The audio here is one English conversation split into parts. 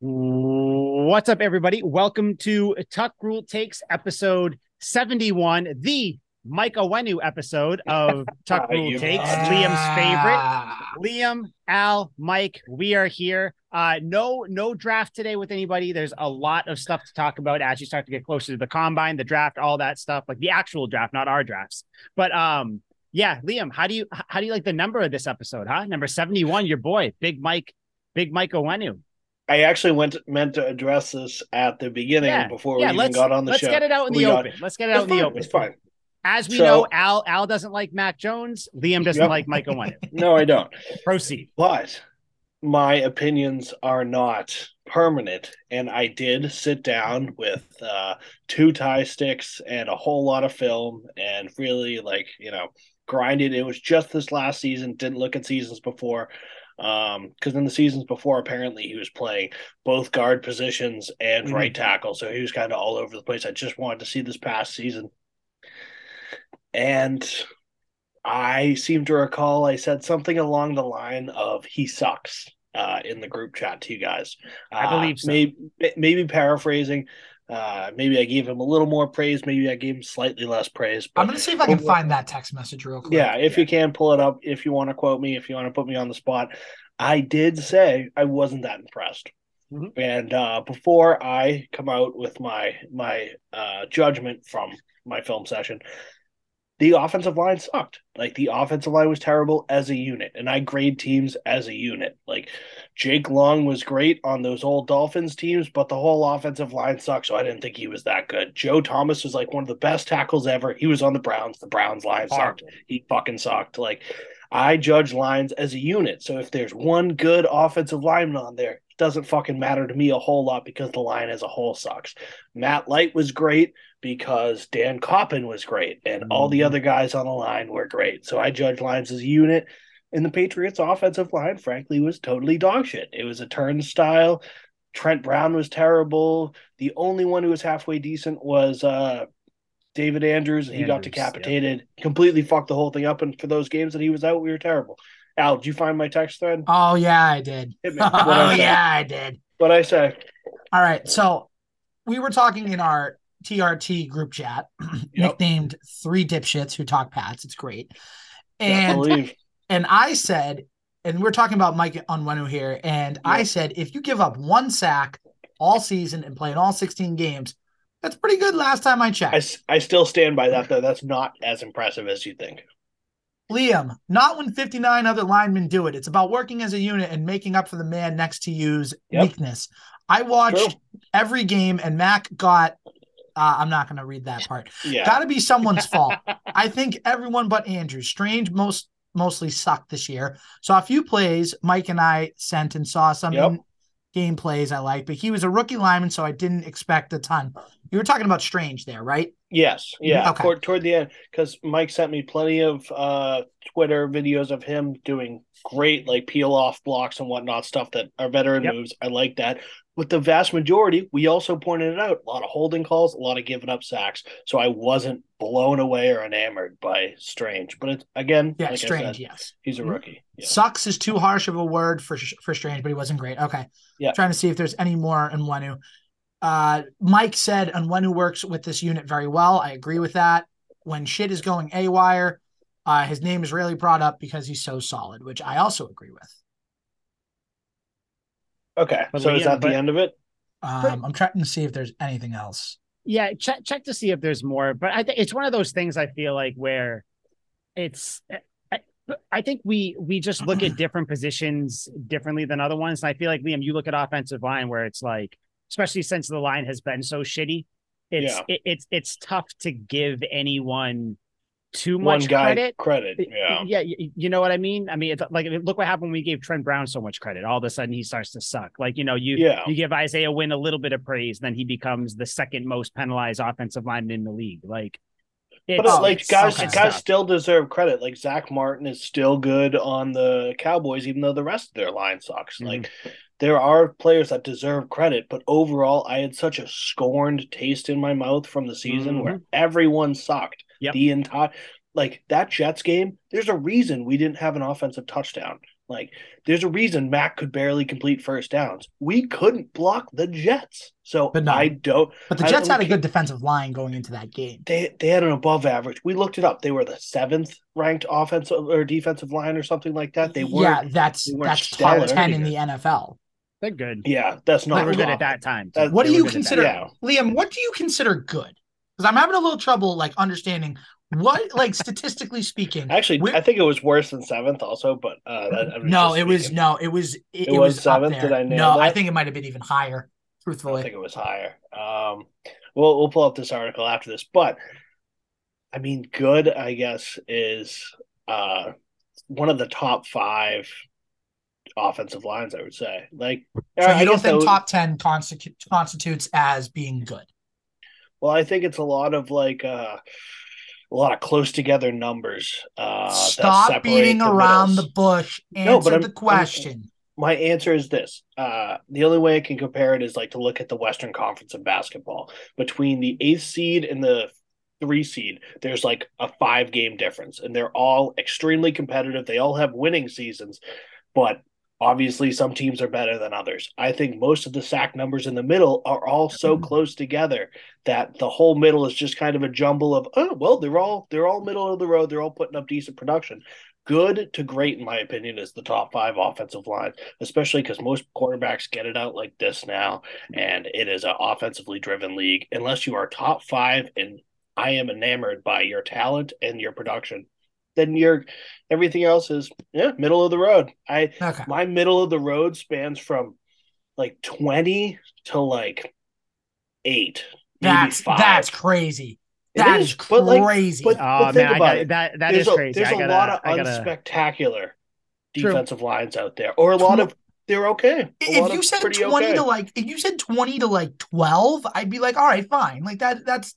What's up, everybody? Welcome to Tuck Rule Takes episode 71, the Mike Onwenu episode of Tuck Rule Takes, Liam's favorite. Liam, Al, Mike, we are here. No draft today with anybody. There's a lot of stuff to talk about as you start to get closer to the combine, the draft, all that stuff, like the actual draft, not our drafts. But yeah, Liam, how do you like the number of this episode, huh? Number 71, your boy, Big Mike Onwenu. I actually meant to address this at the beginning before we even got on the show. Let's get it out in the open. It's fine. As we know, Al doesn't like Matt Jones. Liam doesn't like Mike Onwenu. No, I don't. Proceed. But my opinions are not permanent, and I did sit down with two tie sticks and a whole lot of film and really, grinded. It was just this last season. Didn't look at seasons before. Because in the seasons before, apparently he was playing both guard positions and right tackle, so he was kind of all over the place. I just wanted to see this past season, and I seem to recall I said something along the line of "he sucks" in the group chat to you guys. I believe so. Maybe paraphrasing. Maybe I gave him a little more praise. Maybe I gave him slightly less praise. But I'm going to see if I can find that text message real quick. Yeah, if you can, pull it up. If you want to quote me, if you want to put me on the spot. I did say I wasn't that impressed. Mm-hmm. And before I come out with my judgment from my film session, the offensive line sucked. Like, the offensive line was terrible as a unit, and I grade teams as a unit. Like, Jake Long was great on those old Dolphins teams, but the whole offensive line sucked, so I didn't think he was that good. Joe Thomas was, one of the best tackles ever. He was on the Browns. The Browns line sucked. He fucking sucked. Like, I judge lines as a unit, so if there's one good offensive lineman on there, it doesn't fucking matter to me a whole lot because the line as a whole sucks. Matt Light was great because Dan Coppin was great, and all the other guys on the line were great. So I judge lines as a unit, and the Patriots' offensive line, frankly, was totally dog shit. It was a turnstile. Trent Brown was terrible. The only one who was halfway decent was David Andrews, and he got decapitated. Yep. Completely fucked the whole thing up, and for those games that he was out, we were terrible. Al, did you find my text thread? Oh, yeah, I did. Hit me. I did. What'd I say? All right, so we were talking in our TRT group chat, nicknamed Three Dipshits Who Talk Pats. It's great. And I said, and we're talking about Mike Onwenu here, and I said, if you give up one sack all season and play in all 16 games, that's pretty good last time I checked. I still stand by that, though. That's not as impressive as you think. Liam, not when 59 other linemen do it. It's about working as a unit and making up for the man next to you's weakness. I watched every game, and Mac got... I'm not going to read that part. Yeah. Got to be someone's fault. I think everyone but Andrew. Strange mostly sucked this year. Saw a few plays Mike and I sent and saw some game plays I liked, but he was a rookie lineman, so I didn't expect a ton. You were talking about Strange there, right? Yes. Yeah. Okay. Toward the end, because Mike sent me plenty of Twitter videos of him doing great, peel off blocks and whatnot, stuff that are veteran moves. I like that. With the vast majority, we also pointed it out, a lot of holding calls, a lot of giving up sacks. So I wasn't blown away or enamored by Strange. But Strange, he's a rookie. Yeah. Sucks is too harsh of a word for Strange, but he wasn't great. Okay. Yeah. I'm trying to see if there's any more on Onwenu. Mike said Onwenu works with this unit very well. I agree with that. When shit is going awry, his name is rarely brought up because he's so solid, which I also agree with. Okay, is that the end of it? I'm trying to see if there's anything else. Yeah, check to see if there's more. But I think it's one of those things I feel like where it's – I think we just look at different positions differently than other ones. And I feel like, Liam, you look at offensive line where it's especially since the line has been so shitty, it's tough to give anyone – too much credit. Yeah. You know what I mean? I mean, it's look what happened when we gave Trent Brown so much credit. All of a sudden he starts to suck. You give Isaiah Wynn a little bit of praise, then he becomes the second most penalized offensive lineman in the league. Guys still deserve credit. Like, Zach Martin is still good on the Cowboys, even though the rest of their line sucks. Mm-hmm. There are players that deserve credit, but overall, I had such a scorned taste in my mouth from the season where everyone sucked. The entire that Jets game, there's a reason we didn't have an offensive touchdown. Like, there's a reason Mac could barely complete first downs. We couldn't block the Jets. So But the Jets had a good defensive line going into that game. They had an above average. We looked it up. They were the 7th ranked offensive or defensive line or something like that. They were. Yeah, that's top 10 in the NFL. They're good. Yeah, that's not good at that time. What do you consider, Liam? What do you consider good? Because I'm having a little trouble like understanding. What, like, statistically speaking? Actually, I think it was worse than 7th also, but it was 7th. Did I nail that? I think it might have been even higher, truthfully. I think it was higher. We'll pull up this article after this, but I mean, good, I guess, is one of the top 5 offensive lines, I would say. Like, so I don't think top 10 constitutes as being good? Well, I think it's a lot of like a lot of close together numbers. Stop beating around the bush. Answer the question. My answer is this. The only way I can compare it is like to look at the Western Conference of basketball. Between the 8th seed and the 3 seed, there's like a 5-game difference, and they're all extremely competitive. They all have winning seasons, but obviously some teams are better than others. I think most of the sack numbers in the middle are all so close together that the whole middle is just kind of a jumble of, they're all middle of the road. They're all putting up decent production. Good to great, in my opinion, is the top 5 offensive line, especially because most quarterbacks get it out like this now, and it is an offensively driven league. Unless you are top 5, and I am enamored by your talent and your production, then everything else is middle of the road. My middle of the road spans from like 20 to like 8. That's crazy. That is crazy. But think about it. That is crazy. There's a lot of unspectacular defensive lines out there, or a lot of they're okay. If you said 20 to like 12, I'd be like, all right, fine. Like that's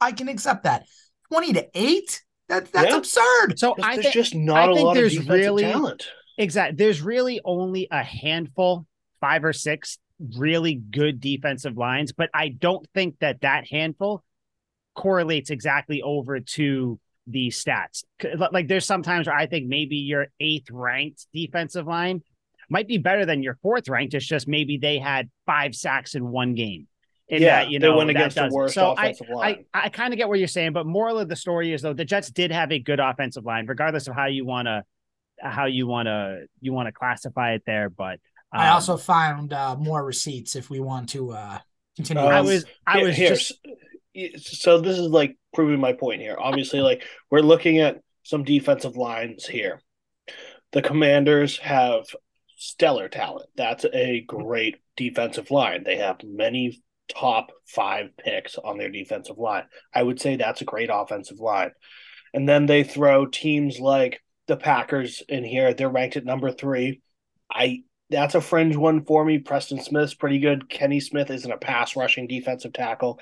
I can accept that. 20 to 8. That's absurd. So I think there's just not a lot of defensive talent. Exactly. There's really only a handful, 5 or 6 really good defensive lines, but I don't think that handful correlates exactly over to the stats. Like, there's sometimes where I think maybe your 8th ranked defensive line might be better than your 4th ranked. It's just maybe they had 5 sacks in one game. They went against the worst offensive line. I kind of get what you're saying, but moral of the story is, though, the Jets did have a good offensive line, regardless of how you want to classify it there. But I also found more receipts if we want to continue. So this is like proving my point here. Obviously, like, we're looking at some defensive lines here. The Commanders have stellar talent. That's a great defensive line. They have many top 5 picks on their defensive line. I would say that's a great offensive line. And then they throw teams like the Packers in here. They're ranked at number 3. That's a fringe one for me. Preston Smith's pretty good. Kenny Smith isn't a pass rushing defensive tackle.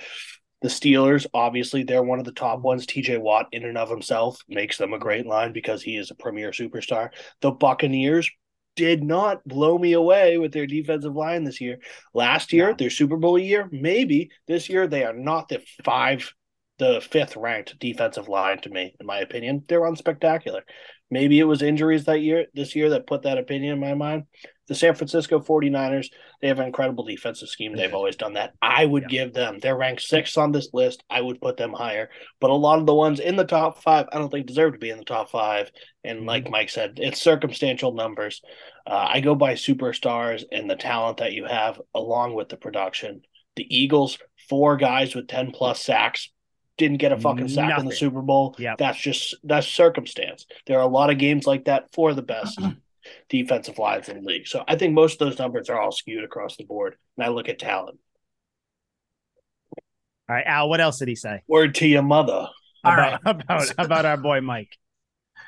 The Steelers, obviously, they're one of the top ones. TJ Watt, in and of himself, makes them a great line because he is a premier superstar. The Buccaneers did not blow me away with their defensive line this year. Last year, their Super Bowl year, maybe. This year, they are not the 5th ranked defensive line to me, in my opinion. They're unspectacular. Maybe it was injuries this year that put that opinion in my mind. The San Francisco 49ers, they have an incredible defensive scheme. They've always done that. I would give them, they're ranked 6th on this list. I would put them higher. But a lot of the ones in the top 5, I don't think deserve to be in the top 5. And like Mike said, it's circumstantial numbers. I go by superstars and the talent that you have along with the production. The Eagles, 4 guys with 10-plus sacks. Didn't get a fucking sack in the Super Bowl. Yep. That's circumstance. There are a lot of games like that for the best defensive lines in the league. So I think most of those numbers are all skewed across the board. And I look at talent. All right, Al, what else did he say? Word to your mother. About our boy Mike.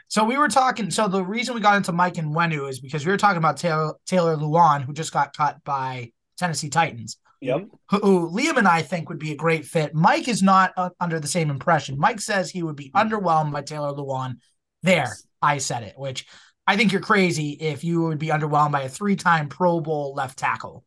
So we were talking. So the reason we got into Mike and Onwenu is because we were talking about Taylor Lewan, who just got cut by Tennessee Titans. Yep. Who Liam and I think would be a great fit. Mike is not under the same impression. Mike says he would be underwhelmed by Taylor Lewan. I said it, which I think you're crazy if you would be underwhelmed by a 3-time Pro Bowl left tackle.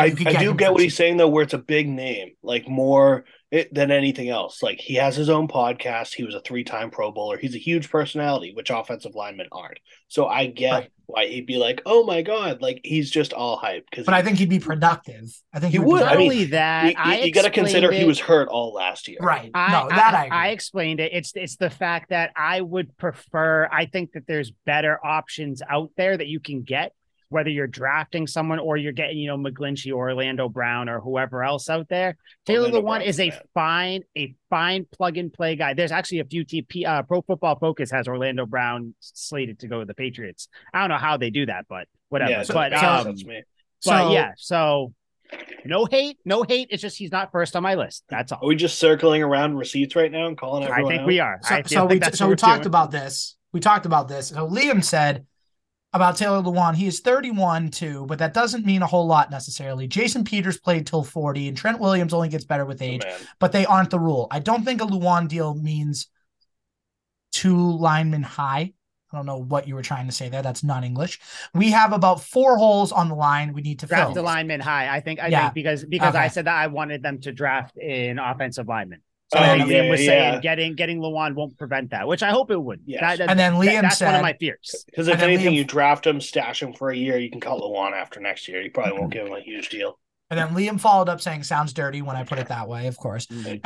I do get what he's saying, though, where it's a big name, like more than anything else. Like, he has his own podcast. He was a 3-time Pro Bowler. He's a huge personality, which offensive linemen aren't. So I get why he'd be like, oh, my God. Like, he's just all hype. But I think he'd be productive. I think he would. Not only that, you got to consider he was hurt all last year. Right. I explained it. It's the fact that I would prefer – I think that there's better options out there that you can get, whether you're drafting someone or you're getting, McGlinchey or Orlando Brown or whoever else out there. Taylor Lewan is a fine plug and play guy. There's actually a few Pro Football Focus has Orlando Brown slated to go to the Patriots. I don't know how they do that, but whatever. Yeah, no hate. It's just, he's not first on my list. That's all. Are we just circling around receipts right now and calling everyone out? We are. We talked about this. So Liam said about Taylor Lewan, he is 31 too, but that doesn't mean a whole lot necessarily. Jason Peters played till 40, and Trent Williams only gets better with age, but they aren't the rule. I don't think a Lewan deal means 2 linemen high. I don't know what you were trying to say there. That's not English. We have about 4 holes on the line we need to draft fill. Draft the linemen high. I think because I said that I wanted them to draft an offensive lineman. So I think Liam was saying getting Lewan won't prevent that, which I hope it would. Yes. That's said, one of my fears. Because if anything, you draft him, stash him for a year, you can cut Lewan after next year. You probably won't give him a huge deal. And then Liam followed up saying, sounds dirty when I put it that way, of course. And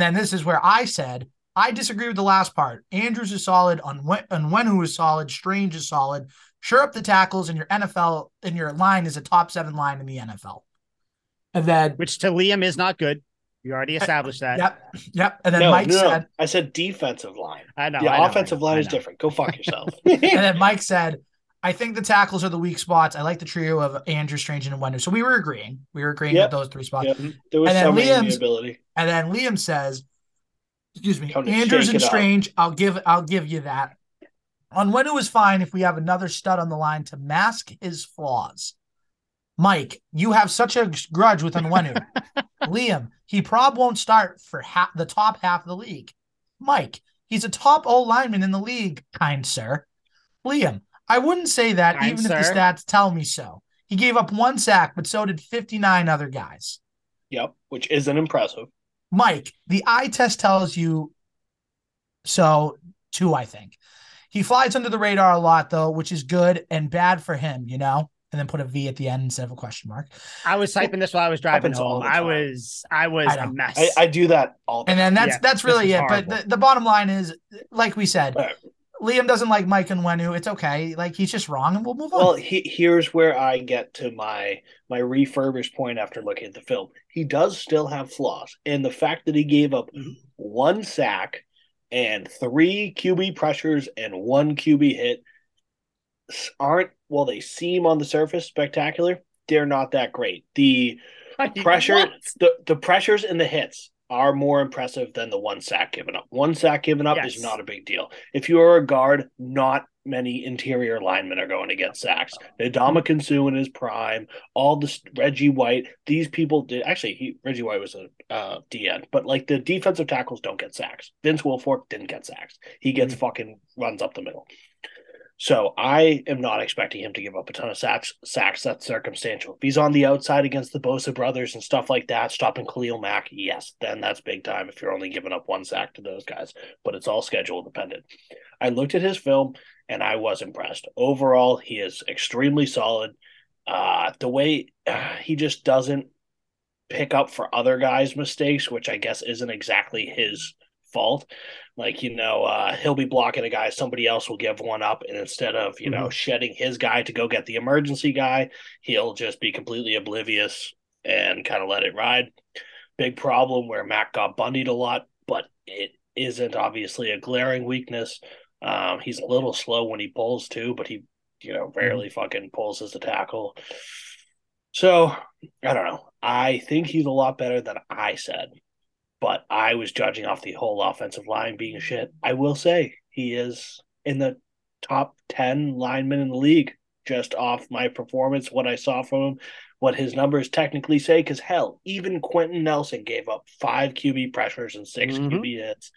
then this is where I said, I disagree with the last part. Andrews is solid, Onwenu is solid, Strange is solid. Sure up the tackles, and your line is a top 7 line in the NFL. And then, which to Liam is not good. You already established that. Yep. And then Mike said... I said defensive line. I know. The offensive line is different. Go fuck yourself. And then Mike said, I think the tackles are the weak spots. I like the trio of Andrew, Strange, and Onwenu. So we were agreeing. With those 3 spots. Yep. There was some ability. And then Liam says, excuse me, Andrews and Strange, I'll give you that. Onwenu is fine if we have another stud on the line to mask his flaws. Mike, you have such a grudge with Onwenu. Liam, he probably won't start for the top half of the league. Mike, he's a top O lineman in the league, kind sir. Liam, I wouldn't say that if the stats tell me so. He gave up 1 sack, but so did 59 other guys. Yep, which isn't impressive. Mike, the eye test tells you so too, I think. He flies under the radar a lot, though, which is good and bad for him, And then put a V at the end instead of a question mark. I was typing this while I was driving home. I was a mess. I do that all the time. And then that's really it. Horrible. But the bottom line is, like we said, Liam doesn't like Mike Onwenu. It's okay. Like, he's just wrong, and we'll move on. Well, here's where I get to my refurbished point after looking at the film. He does still have flaws. And the fact that he gave up 1 sack and 3 QB pressures and 1 QB hit aren't, well, they seem on the surface spectacular. They're not that great. The pressures and the hits are more impressive than the 1 sack given up. 1 sack given up is not a big deal. If you are a guard, not many interior linemen are going to get sacks. Ndamukong Suh in his prime, Reggie White, these people did. Actually, Reggie White was a DN, but like the defensive tackles don't get sacks. Vince Wilfork didn't get sacks. He gets fucking runs up the middle. So I am not expecting him to give up a ton of sacks. That's circumstantial. If he's on the outside against the Bosa brothers and stuff like that, stopping Khalil Mack, yes, then that's big time if you're only giving up 1 sack to those guys. But it's all schedule dependent. I looked at his film, and I was impressed. Overall, he is extremely solid. The way he just doesn't pick up for other guys' mistakes, which I guess isn't exactly his fault. Like, he'll be blocking a guy, somebody else will give 1 up, and instead of shedding his guy to go get the emergency guy, he'll just be completely oblivious and kind of let it ride. Big problem where Mac got bundied a lot, but it isn't obviously a glaring weakness. He's a little slow when he pulls too, but he rarely fucking pulls as a tackle. So I don't know. I think he's a lot better than I said. But I was judging off the whole offensive line being shit. I will say he is in the top 10 linemen in the league, just off my performance, what I saw from him, what his numbers technically say, because, hell, even Quentin Nelson gave up 5 QB pressures and 6 QB hits.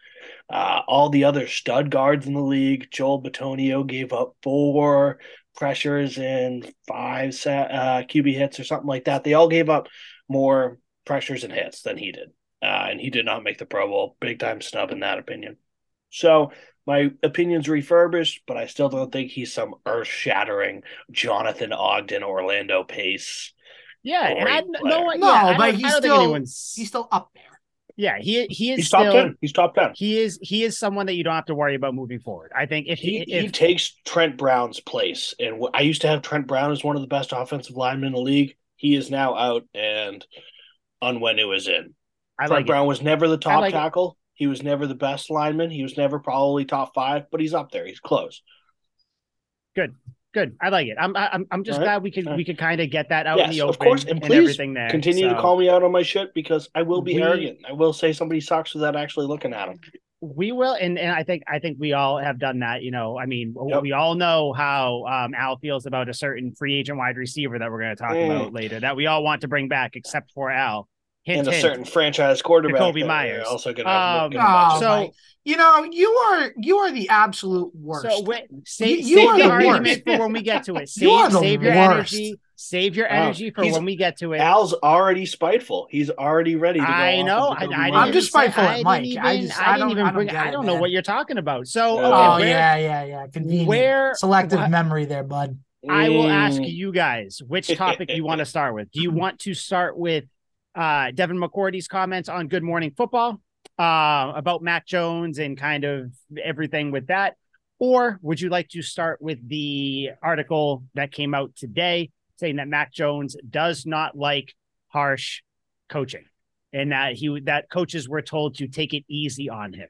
All the other stud guards in the league, Joel Bitonio gave up 4. pressures and five QB hits or something like that. They all gave up more pressures and hits than he did. And he did not make the Pro Bowl. Big time snub in that opinion. So my opinion's refurbished, but I still don't think he's some earth-shattering Jonathan Ogden, Orlando Pace. Yeah, and he's still up there. Yeah, he's still top 10. He's top 10. He is someone that you don't have to worry about moving forward. I think if he takes Trent Brown's place, and I used to have Trent Brown as one of the best offensive linemen in the league. He is now out, and Onwenu is in. Trent Brown was never the top tackle. He was never the best lineman. He was never probably top five, but he's up there. He's close. Good. I like it. I'm just glad we could kind of get that out in the open. Of course, and please continue to call me out on my shit because I will be arrogant. I will say somebody sucks without actually looking at him. We will, and I think we all have done that. You know, I mean, we all know how Al feels about a certain free agent wide receiver that we're going to talk about later that we all want to bring back, except for Al. A certain franchise quarterback, Jakobi Meyers, also going to have you are the absolute worst. So when we get to it. Save your energy for when we get to it. Al's already spiteful. He's already ready to go. I know. I'm just spiteful at Mike. I don't know what you're talking about. So convenient. Selective memory there, bud. I will ask you guys which topic you want to start with. Do you want to start with Devin McCourty's comments on Good Morning Football about Matt Jones and kind of everything with that? Or would you like to start with the article that came out today saying that Matt Jones does not like harsh coaching and that that coaches were told to take it easy on him?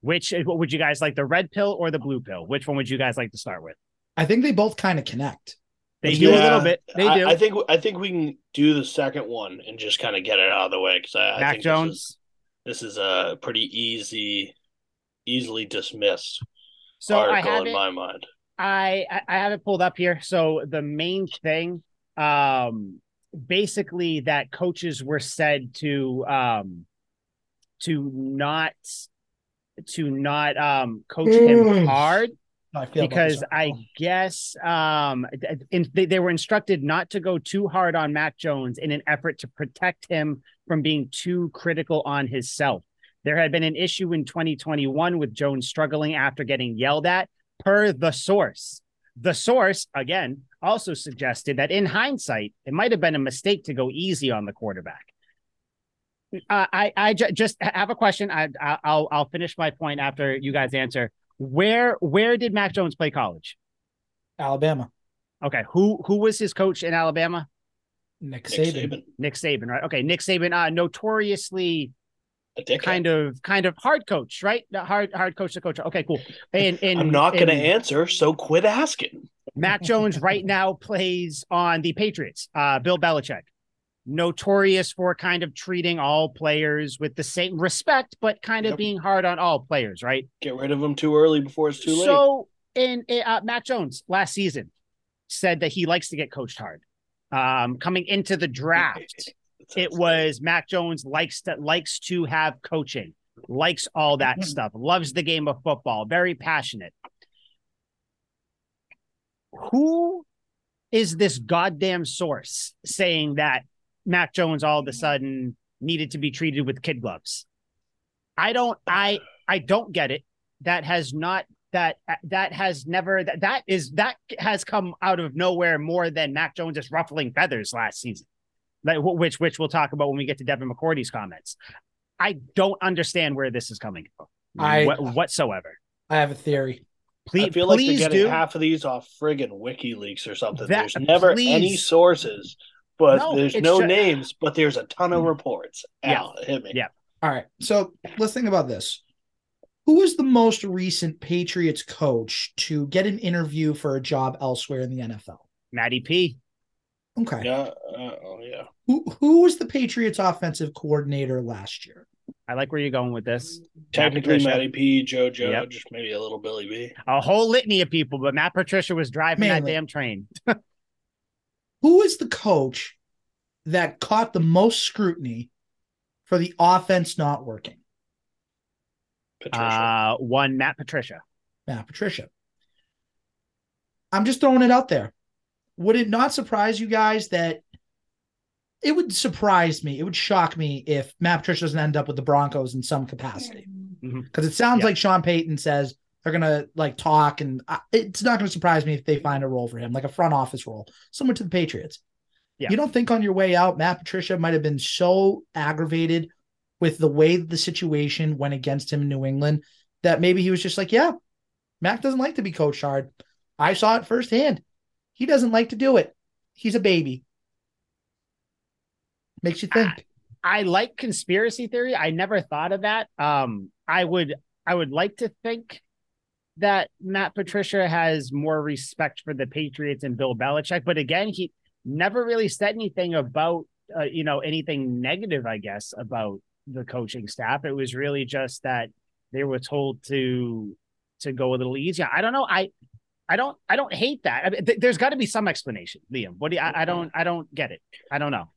What would you guys like, the red pill or the blue pill? Which one would you guys like to start with? I think they both kind of connect. They do a little bit. They do. I think we can do the second one and just kind of get it out of the way because I think Jones. This is a pretty easily dismissed article in my mind. I have it pulled up here. So the main thing, basically, that coaches were said to not coach him hard. I guess they were instructed not to go too hard on Mac Jones in an effort to protect him from being too critical on himself. There had been an issue in 2021 with Jones struggling after getting yelled at, per the source. The source, again, also suggested that in hindsight, it might have been a mistake to go easy on the quarterback. I just have a question. I'll finish my point after you guys answer. Where did Mac Jones play college? Alabama. Okay. Who was his coach in Alabama? Nick Saban. Nick Saban, right? Okay. Nick Saban, notoriously kind of hard coach, right? Hard coach to coach. Okay, cool. And I'm not going to answer, so quit asking. Mac Jones right now plays on the Patriots. Bill Belichick, notorious for kind of treating all players with the same respect, but kind of being hard on all players, right? Get rid of them too early before it's too late. So, Matt Jones last season said that he likes to get coached hard. Coming into the draft, it was Matt Jones likes to have coaching, likes all that stuff, loves the game of football, very passionate. Who is this goddamn source saying that Mac Jones all of a sudden needed to be treated with kid gloves? I don't get it. That has come out of nowhere more than Mac Jones is ruffling feathers last season, which we'll talk about when we get to Devin McCourty's comments. I don't understand where this is coming from whatsoever. I have a theory. Please, I feel like they're getting half of these off friggin' WikiLeaks or something. There's never any sources. But there's no names, but there's a ton of reports. Al, hit me. Yeah. All right. So let's think about this. Who was the most recent Patriots coach to get an interview for a job elsewhere in the NFL? Matty P. Okay. Yeah. Who was the Patriots offensive coordinator last year? I like where you're going with this. Technically, Matty P, Joe, just maybe a little Billy B. A whole litany of people, but Matt Patricia was driving that damn train. Who is the coach that caught the most scrutiny for the offense not working? Matt Patricia. I'm just throwing it out there. Would it not surprise you guys that it would surprise me? It would shock me if Matt Patricia doesn't end up with the Broncos in some capacity, because it sounds like Sean Payton says they're going to like talk, and it's not going to surprise me if they find a role for him, like a front office role, similar to the Patriots. Yeah. You don't think on your way out, Matt Patricia might've been so aggravated with the way the situation went against him in New England that maybe he was just like, yeah, Mac doesn't like to be coached hard. I saw it firsthand. He doesn't like to do it. He's a baby. Makes you think. I like conspiracy theory. I never thought of that. I would like to think that Matt Patricia has more respect for the Patriots and Bill Belichick, but again, he never really said anything about, anything negative, I guess, about the coaching staff. It was really just that they were told to go a little easier. I don't know. I don't hate that. I mean, there's got to be some explanation, Liam. What do you, I don't get it. I don't know.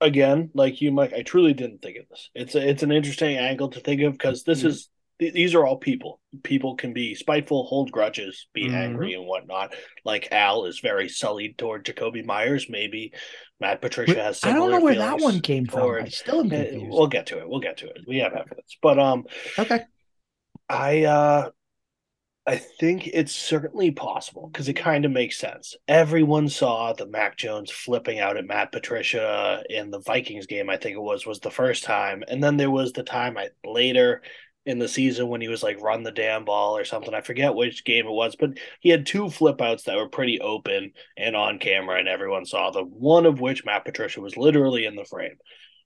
Again, like you, Mike, I truly didn't think of this. It's an interesting angle to think of, because this is, these are all people. People can be spiteful, hold grudges, be angry and whatnot. Like Al is very sullied toward Jakobi Meyers. Maybe Matt Patricia has similar feelings. I don't know where that one came from. I still am confused. We'll get to it. We have evidence. But okay. I think it's certainly possible, because it kind of makes sense. Everyone saw the Mac Jones flipping out at Matt Patricia in the Vikings game, I think it was the first time. And then there was the time later in the season when he was like, run the damn ball or something. I forget which game it was, but he had two flip outs that were pretty open and on camera, and everyone saw them, one of which Matt Patricia was literally in the frame.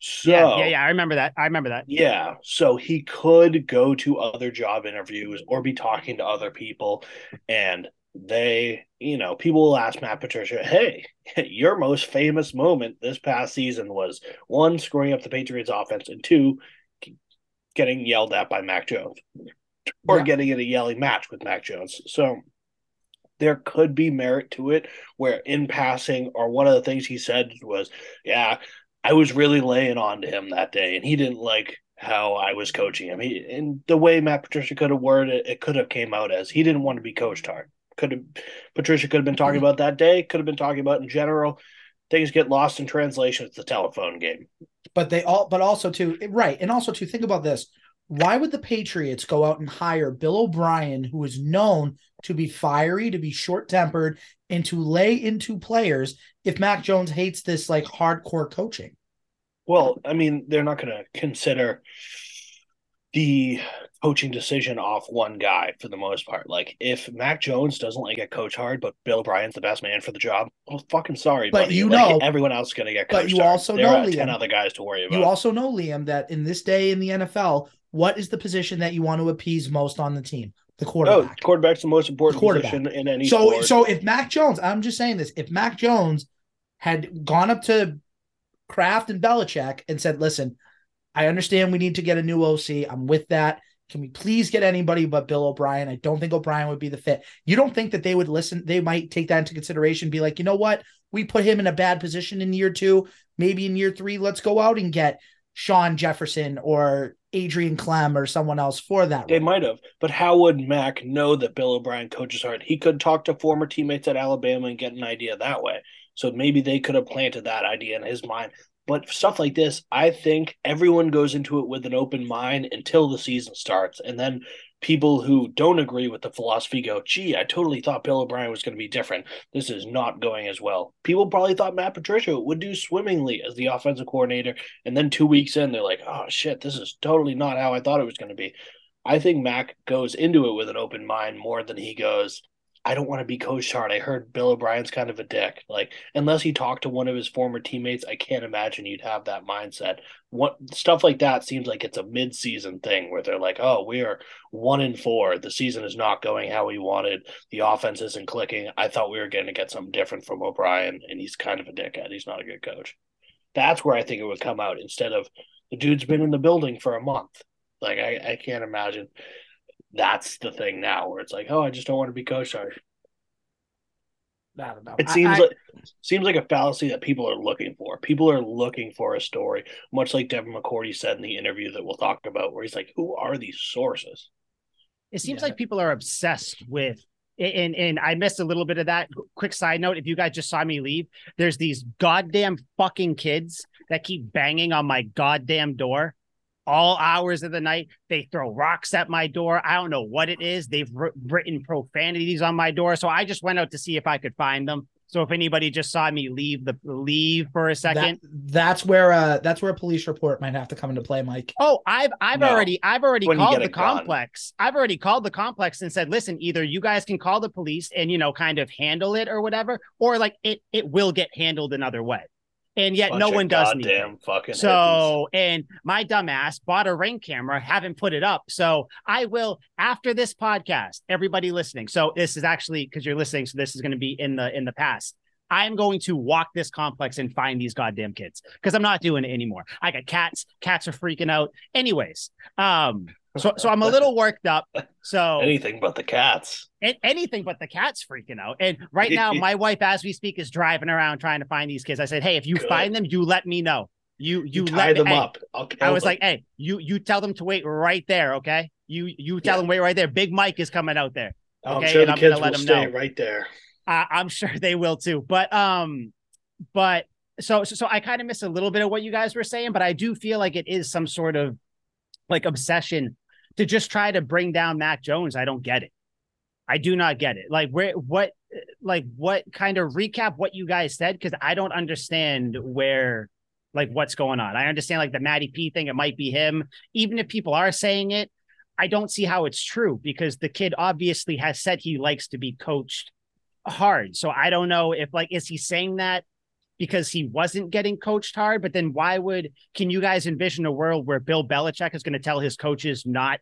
So yeah. I remember that. Yeah. So he could go to other job interviews or be talking to other people, and they, people will ask Matt Patricia, hey, your most famous moment this past season was one, screwing up the Patriots offense, and two, getting yelled at by Mac Jones, or getting in a yelling match with Mac Jones. So there could be merit to it, where in passing, or one of the things he said was, yeah, I was really laying on to him that day, and he didn't like how I was coaching him. And the way Matt Patricia could have worded it, it could have came out as he didn't want to be coached hard. Patricia could have been talking about that day, could have been talking about in general. Things get lost in translation. It's the telephone game. But also, think about this. Why would the Patriots go out and hire Bill O'Brien, who is known to be fiery, to be short-tempered, and to lay into players, if Mac Jones hates this like hardcore coaching? Well, I mean, they're not going to consider the coaching decision off one guy for the most part. Like, if Mac Jones doesn't like get coached hard, but Bill O'Brien's the best man for the job, well, fucking sorry, but buddy. Everyone else is going to get coached. But you also hard. Know, there are Liam, 10 other guys to worry about. You also know, Liam, that in this day in the NFL, what is the position that you want to appease most on the team? The quarterback. Oh, quarterback's the most important position in any sport. So if Mac Jones, I'm just saying this, if Mac Jones had gone up to Kraft and Belichick and said, listen, I understand we need to get a new OC. I'm with that. Can we please get anybody but Bill O'Brien? I don't think O'Brien would be the fit. You don't think that they would listen? They might take that into consideration, be like, you know what? We put him in a bad position in year two. Maybe in year three, let's go out and get Sean Jefferson or Adrian Clem or someone else for that. They might have, but how would Mac know that Bill O'Brien coaches hard? He could talk to former teammates at Alabama and get an idea that way. So maybe they could have planted that idea in his mind. But stuff like this, I think everyone goes into it with an open mind until the season starts. And then people who don't agree with the philosophy go, gee, I totally thought Bill O'Brien was going to be different. This is not going as well. People probably thought Matt Patricia would do swimmingly as the offensive coordinator. And then 2 weeks in, they're like, oh, shit, this is totally not how I thought it was going to be. I think Mac goes into it with an open mind more than he goes, I don't want to be coached hard. I heard Bill O'Brien's kind of a dick. Like, unless he talked to one of his former teammates, I can't imagine you'd have that mindset. What stuff like that seems like it's a mid-season thing where they're like, oh, we are 1-4. The season is not going how we wanted. The offense isn't clicking. I thought we were going to get something different from O'Brien, and he's kind of a dickhead. He's not a good coach. That's where I think it would come out, instead of the dude's been in the building for a month. Like, I can't imagine. That's the thing now, where it's like, oh, I just don't want to be coached hard. I don't know. It seems like a fallacy that people are looking for. People are looking for a story, much like Devin McCourty said in the interview that we'll talk about, where he's like, who are these sources? It seems like people are obsessed with And I missed a little bit of that. Quick side note, if you guys just saw me leave, there's these goddamn fucking kids that keep banging on my goddamn door all hours of the night. They throw rocks at my door. I don't know what it is. They've written profanities on my door. So I just went out to see if I could find them. So if anybody just saw me leave for a second, that's where a police report might have to come into play, Mike. Oh, I've already called the complex. I've already called the complex and said, listen, either you guys can call the police and, you know, kind of handle it or whatever, or like it will get handled another way. And yet no one does anything. So, and my dumbass bought a Ring camera, haven't put it up. So I will, after this podcast, everybody listening. So this is actually, because you're listening, so this is going to be in the past. I'm going to walk this complex and find these goddamn kids because I'm not doing it anymore. I got cats. Cats are freaking out. Anyways, so I'm a little worked up. So anything but the cats. Anything but the cats freaking out. And right now, my wife, as we speak, is driving around trying to find these kids. I said, hey, if you find them, you let me know. You tie them up. I was like, hey, you tell them to wait right there, okay? You tell them wait right there. Big Mike is coming out there. Okay, I'm sure the kids will stay right there. I'm sure they will too. But so I kind of missed a little bit of what you guys were saying, but I do feel like it is some sort of like obsession to just try to bring down Matt Jones. I don't get it. I do not get it. Like what kind of recap what you guys said? Cause I don't understand where, like what's going on. I understand like the Matty P thing. It might be him. Even if people are saying it, I don't see how it's true because the kid obviously has said he likes to be coached hard. So I don't know if like, is he saying that because he wasn't getting coached hard? But then can you guys envision a world where Bill Belichick is going to tell his coaches not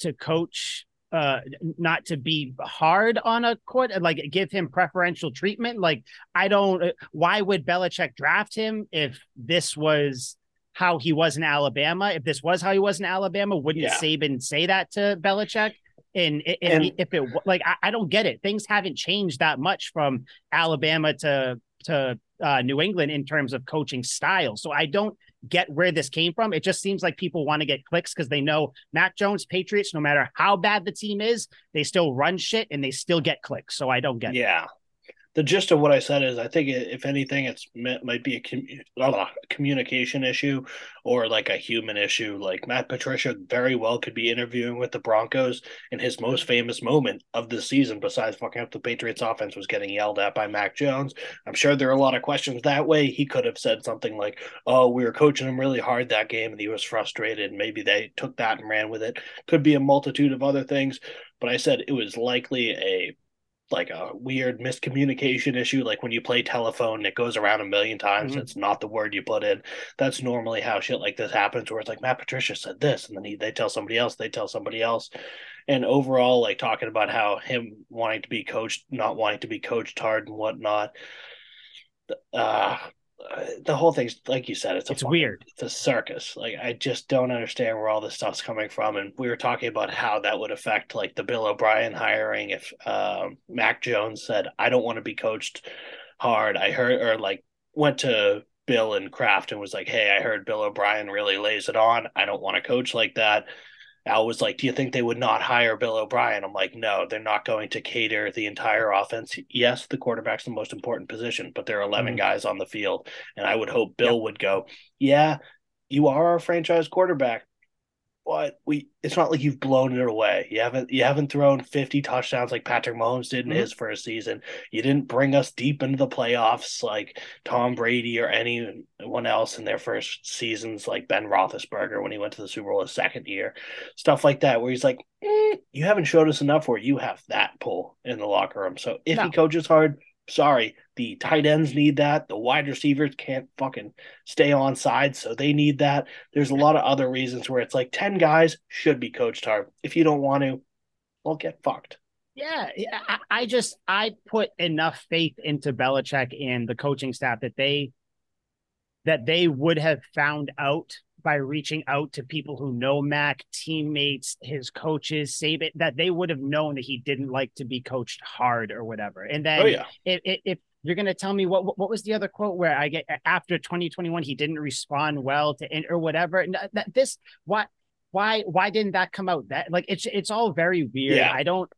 to coach, not to be hard on a court and like give him preferential treatment? Like, why would Belichick draft him if this was how he was in Alabama? If this was how he was in Alabama, wouldn't Saban say that to Belichick? And if it, like, I don't get it. Things haven't changed that much from Alabama to New England in terms of coaching style. So I don't get where this came from. It just seems like people want to get clicks because they know Matt Jones, Patriots, no matter how bad the team is, they still run shit and they still get clicks. So I don't get it. Yeah. The gist of what I said is I think if anything, might be a communication issue or like a human issue. Like Matt Patricia very well could be interviewing with the Broncos and his most famous moment of the season, besides fucking up the Patriots offense, was getting yelled at by Mac Jones. I'm sure there are a lot of questions that way. He could have said something like, oh, we were coaching him really hard that game and he was frustrated. And maybe they took that and ran with it. Could be a multitude of other things. But I said it was likely a weird miscommunication issue. Like when you play telephone, it goes around a million times. It's not the word you put in. That's normally how shit like this happens, where it's like Matt Patricia said this, and then they tell somebody else, And overall, like talking about how him wanting to be coached, not wanting to be coached hard and whatnot. The whole thing's like you said, it's weird. It's a circus. Like I just don't understand where all this stuff's coming from. And we were talking about how that would affect like the Bill O'Brien hiring if Mac Jones said, "I don't want to be coached hard." I heard or like went to Bill and Kraft and was like, "Hey, I heard Bill O'Brien really lays it on. I don't want to coach like that." I was like, do you think they would not hire Bill O'Brien? I'm like, no, they're not going to cater the entire offense. Yes, the quarterback's the most important position, but there are 11 guys on the field. And I would hope Bill would go, yeah, you are our franchise quarterback, but it's not like you've blown it away. You haven't thrown 50 touchdowns like Patrick Mahomes did in his first season. You didn't bring us deep into the playoffs like Tom Brady or anyone else in their first seasons, like Ben Roethlisberger when he went to the Super Bowl his second year, stuff like that, where he's like, you haven't showed us enough where you have that pull in the locker room. So if he coaches hard, sorry, the tight ends need that. The wide receivers can't fucking stay on side, so they need that. There's a lot of other reasons where it's like 10 guys should be coached hard. If you don't want to, well, get fucked. Yeah, I put enough faith into Belichick and the coaching staff that they would have found out by reaching out to people who know Mac, teammates, his coaches, Saban, that they would have known that he didn't like to be coached hard or whatever. And then if you're going to tell me what was the other quote where I get after 2021, he didn't respond well to, or whatever. And that this, what why didn't that come out? That like it's all very weird. Yeah. I don't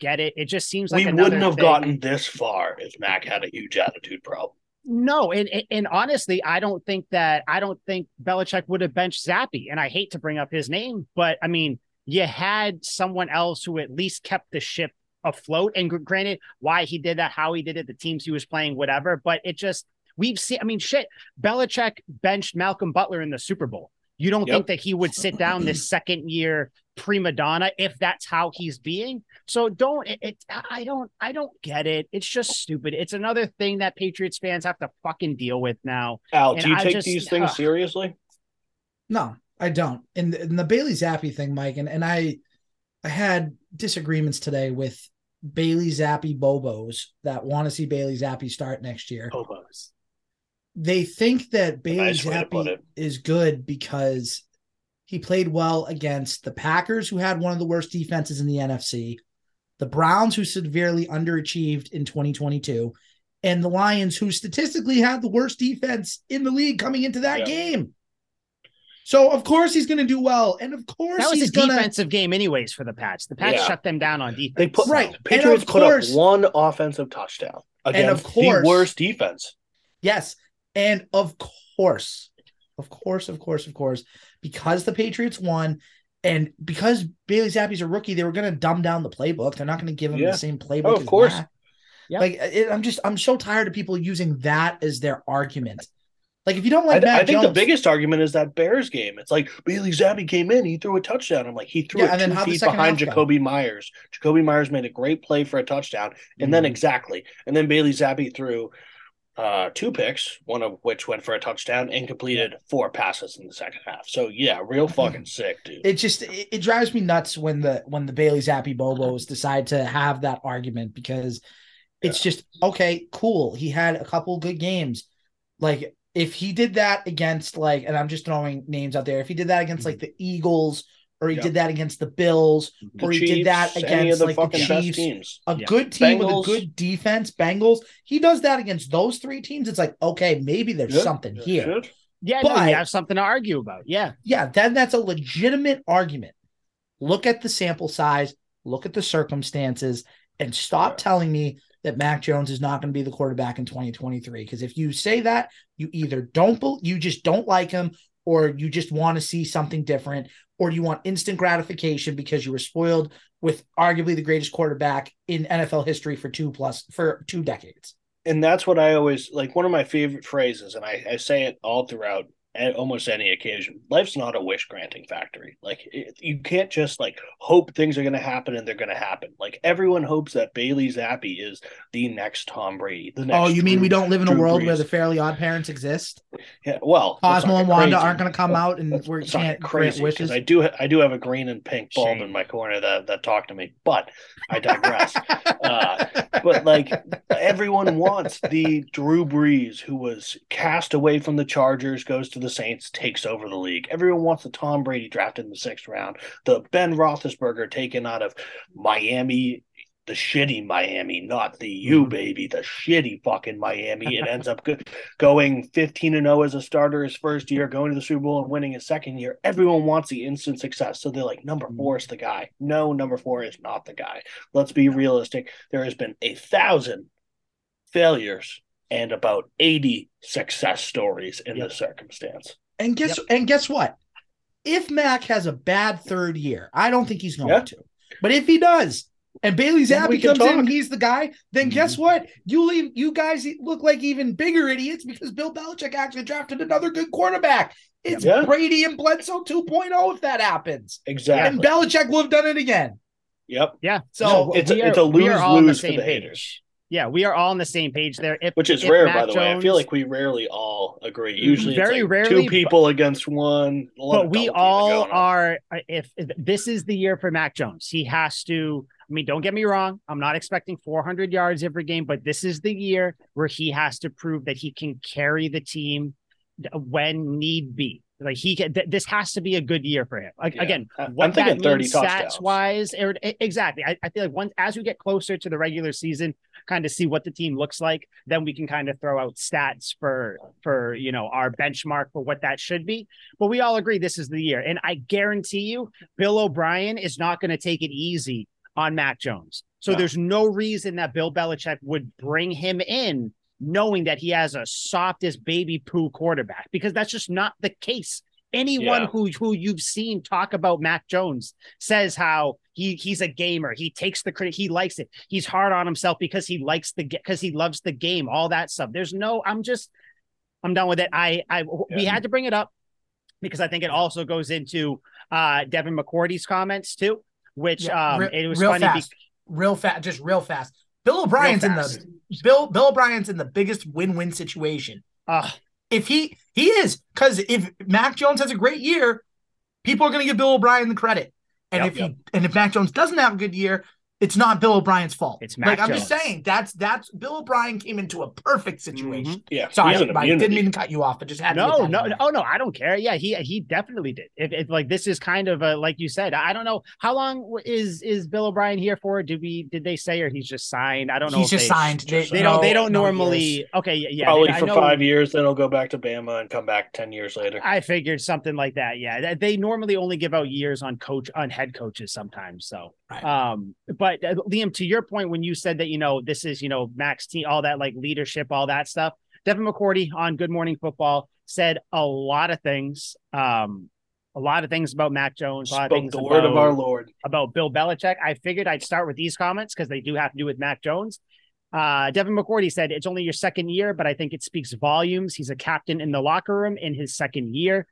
get it. It just seems like we wouldn't have gotten this far if Mac had a huge attitude problem. No, and honestly, I don't think Belichick would have benched Zappe. And I hate to bring up his name, but I mean, you had someone else who at least kept the ship afloat. And granted, why he did that, how he did it, the teams he was playing, whatever. But it just we've seen. I mean, shit. Belichick benched Malcolm Butler in the Super Bowl. You don't think that he would sit down this second year prima donna if that's how he's being? So I don't get it. It's just stupid. It's another thing that Patriots fans have to fucking deal with now. Al, do you take these things seriously? No, I don't. And the Bailey Zappe thing, Mike, and I had disagreements today with Bailey Zappe Bobos that want to see Bailey Zappe start next year. Bobos. They think that Bailey Zappe is good because he played well against the Packers, who had one of the worst defenses in the NFC, the Browns, who severely underachieved in 2022, and the Lions, who statistically had the worst defense in the league coming into that game. So, of course, he's going to do well. And, of course, he's going to... That was a defensive game anyways for the Pats. The Pats shut them down on defense. They put, right. The Patriots put up one offensive touchdown against the worst defense. Yes. And of course, because the Patriots won and because Bailey Zappe's a rookie, they were going to dumb down the playbook. They're not going to give him the same playbook. Oh, of course. Yep. Like I'm so tired of people using that as their argument. Like if you don't like Matt Jones. I think the biggest argument is that Bears game. It's like Bailey Zappe came in, he threw a touchdown. I'm like, he threw it 2 feet behind Jakobi Meyers. Jakobi Meyers made a great play for a touchdown. And then Bailey Zappe threw two picks, one of which went for a touchdown, and completed 4 passes in the second half. So yeah, real fucking sick, dude. It just it drives me nuts when the Bailey Zappe Bobos decide to have that argument, because it's just okay, cool. He had a couple good games. Like if he did that against and I'm just throwing names out there. If he did that against like the Eagles, or he did that against the Bills, or he did that against like the Chiefs, teams. A good team with a good defense, Bengals. He does that against those 3 teams. It's like, okay, maybe there's something here. Good. Yeah, but you have something to argue about. Yeah. Yeah, then that's a legitimate argument. Look at the sample size, look at the circumstances, and stop telling me that Mac Jones is not going to be the quarterback in 2023. Because if you say that, you either you just don't like him, or you just want to see something different, or you want instant gratification because you were spoiled with arguably the greatest quarterback in NFL history for 2 decades. And that's what I always like. One of my favorite phrases, and I say it all throughout at almost any occasion, life's not a wish granting factory. Like you can't just hope things are going to happen and they're going to happen. Like everyone hopes that Bailey Zappe is the next Tom Brady. The next we don't live in a world where the Fairly Odd Parents exist? Yeah. Well, Cosmo and Wanda aren't going to come out and we can't grant wishes. I do have a green and pink bulb in my corner that talk to me, but I digress. But everyone wants the Drew Brees, who was cast away from the Chargers, goes to the Saints, takes over the league. Everyone wants the Tom Brady drafted in the 6th round, the Ben Roethlisberger taken out of Miami, the shitty Miami, not the baby, the shitty fucking Miami. It ends up going 15-0 as a starter his first year, going to the Super Bowl and winning his second year. Everyone wants the instant success. So they're like, number 4 is the guy. No, number 4 is not the guy. Let's be realistic. There has been 1,000 failures and about 80 success stories in the circumstance. And guess what? If Mac has a bad third year, I don't think he's going to. But if he does, and Bailey Zappe comes in and he's the guy, then guess what? You guys look like even bigger idiots, because Bill Belichick actually drafted another good quarterback. It's Brady and Bledsoe 2.0 if that happens. Exactly. And Belichick will have done it again. Yep. Yeah. So it's a lose-lose for the haters. Yeah, we are all on the same page there. Which is rare, Matt, by the way. I feel like we rarely all agree. Usually very it's rarely, 2 people against one. But we all are. If this is the year for Mac Jones, he has to. I mean, don't get me wrong. I'm not expecting 400 yards every game, but this is the year where he has to prove that he can carry the team when need be. Like this has to be a good year for him. Again, I'm thinking 30 touchdowns. Stats wise, exactly. I feel like once as we get closer to the regular season, kind of see what the team looks like. Then we can kind of throw out stats for, you know, our benchmark for what that should be. But we all agree this is the year. And I guarantee you, Bill O'Brien is not going to take it easy on Matt Jones. So there's no reason that Bill Belichick would bring him in knowing that he has a softest baby poo quarterback, because that's just not the case. Anyone who you've seen talk about Matt Jones says how he's a gamer. He takes the credit. He likes it. He's hard on himself because because he loves the game, all that stuff. There's no, I'm done with it. We had to bring it up because I think it also goes into Devin McCourty's comments too, which it was real funny. Real fast. Bill O'Brien's in the biggest win-win situation. If he is, because if Mac Jones has a great year, people are going to give Bill O'Brien the credit. And if Mac Jones doesn't have a good year, it's not Bill O'Brien's fault. It's Mac Jones. I'm just saying that's Bill O'Brien came into a perfect situation. Mm-hmm. Yeah, sorry, I didn't mean to cut you off, but just had to. No, I don't care. Yeah, he definitely did. It like this is kind of a, like you said. I don't know how long is Bill O'Brien here for? Did they say or he's just signed? I don't know. He's just signed. They don't normally. Okay, yeah. Probably for 5 years, then he'll go back to Bama and come back 10 years later. I figured something like that. Yeah, they normally only give out years on head coaches sometimes. So. Right. But Liam, to your point, when you said that, you know, this is, you know, Mac's team, all that like leadership, all that stuff, Devin McCourty on Good Morning Football said a lot of things about Mac Jones, word of our Lord about Bill Belichick. I figured I'd start with these comments because they do have to do with Mac Jones. Devin McCourty said, "It's only your second year, but I think it speaks volumes. He's a captain in the locker room in his second year.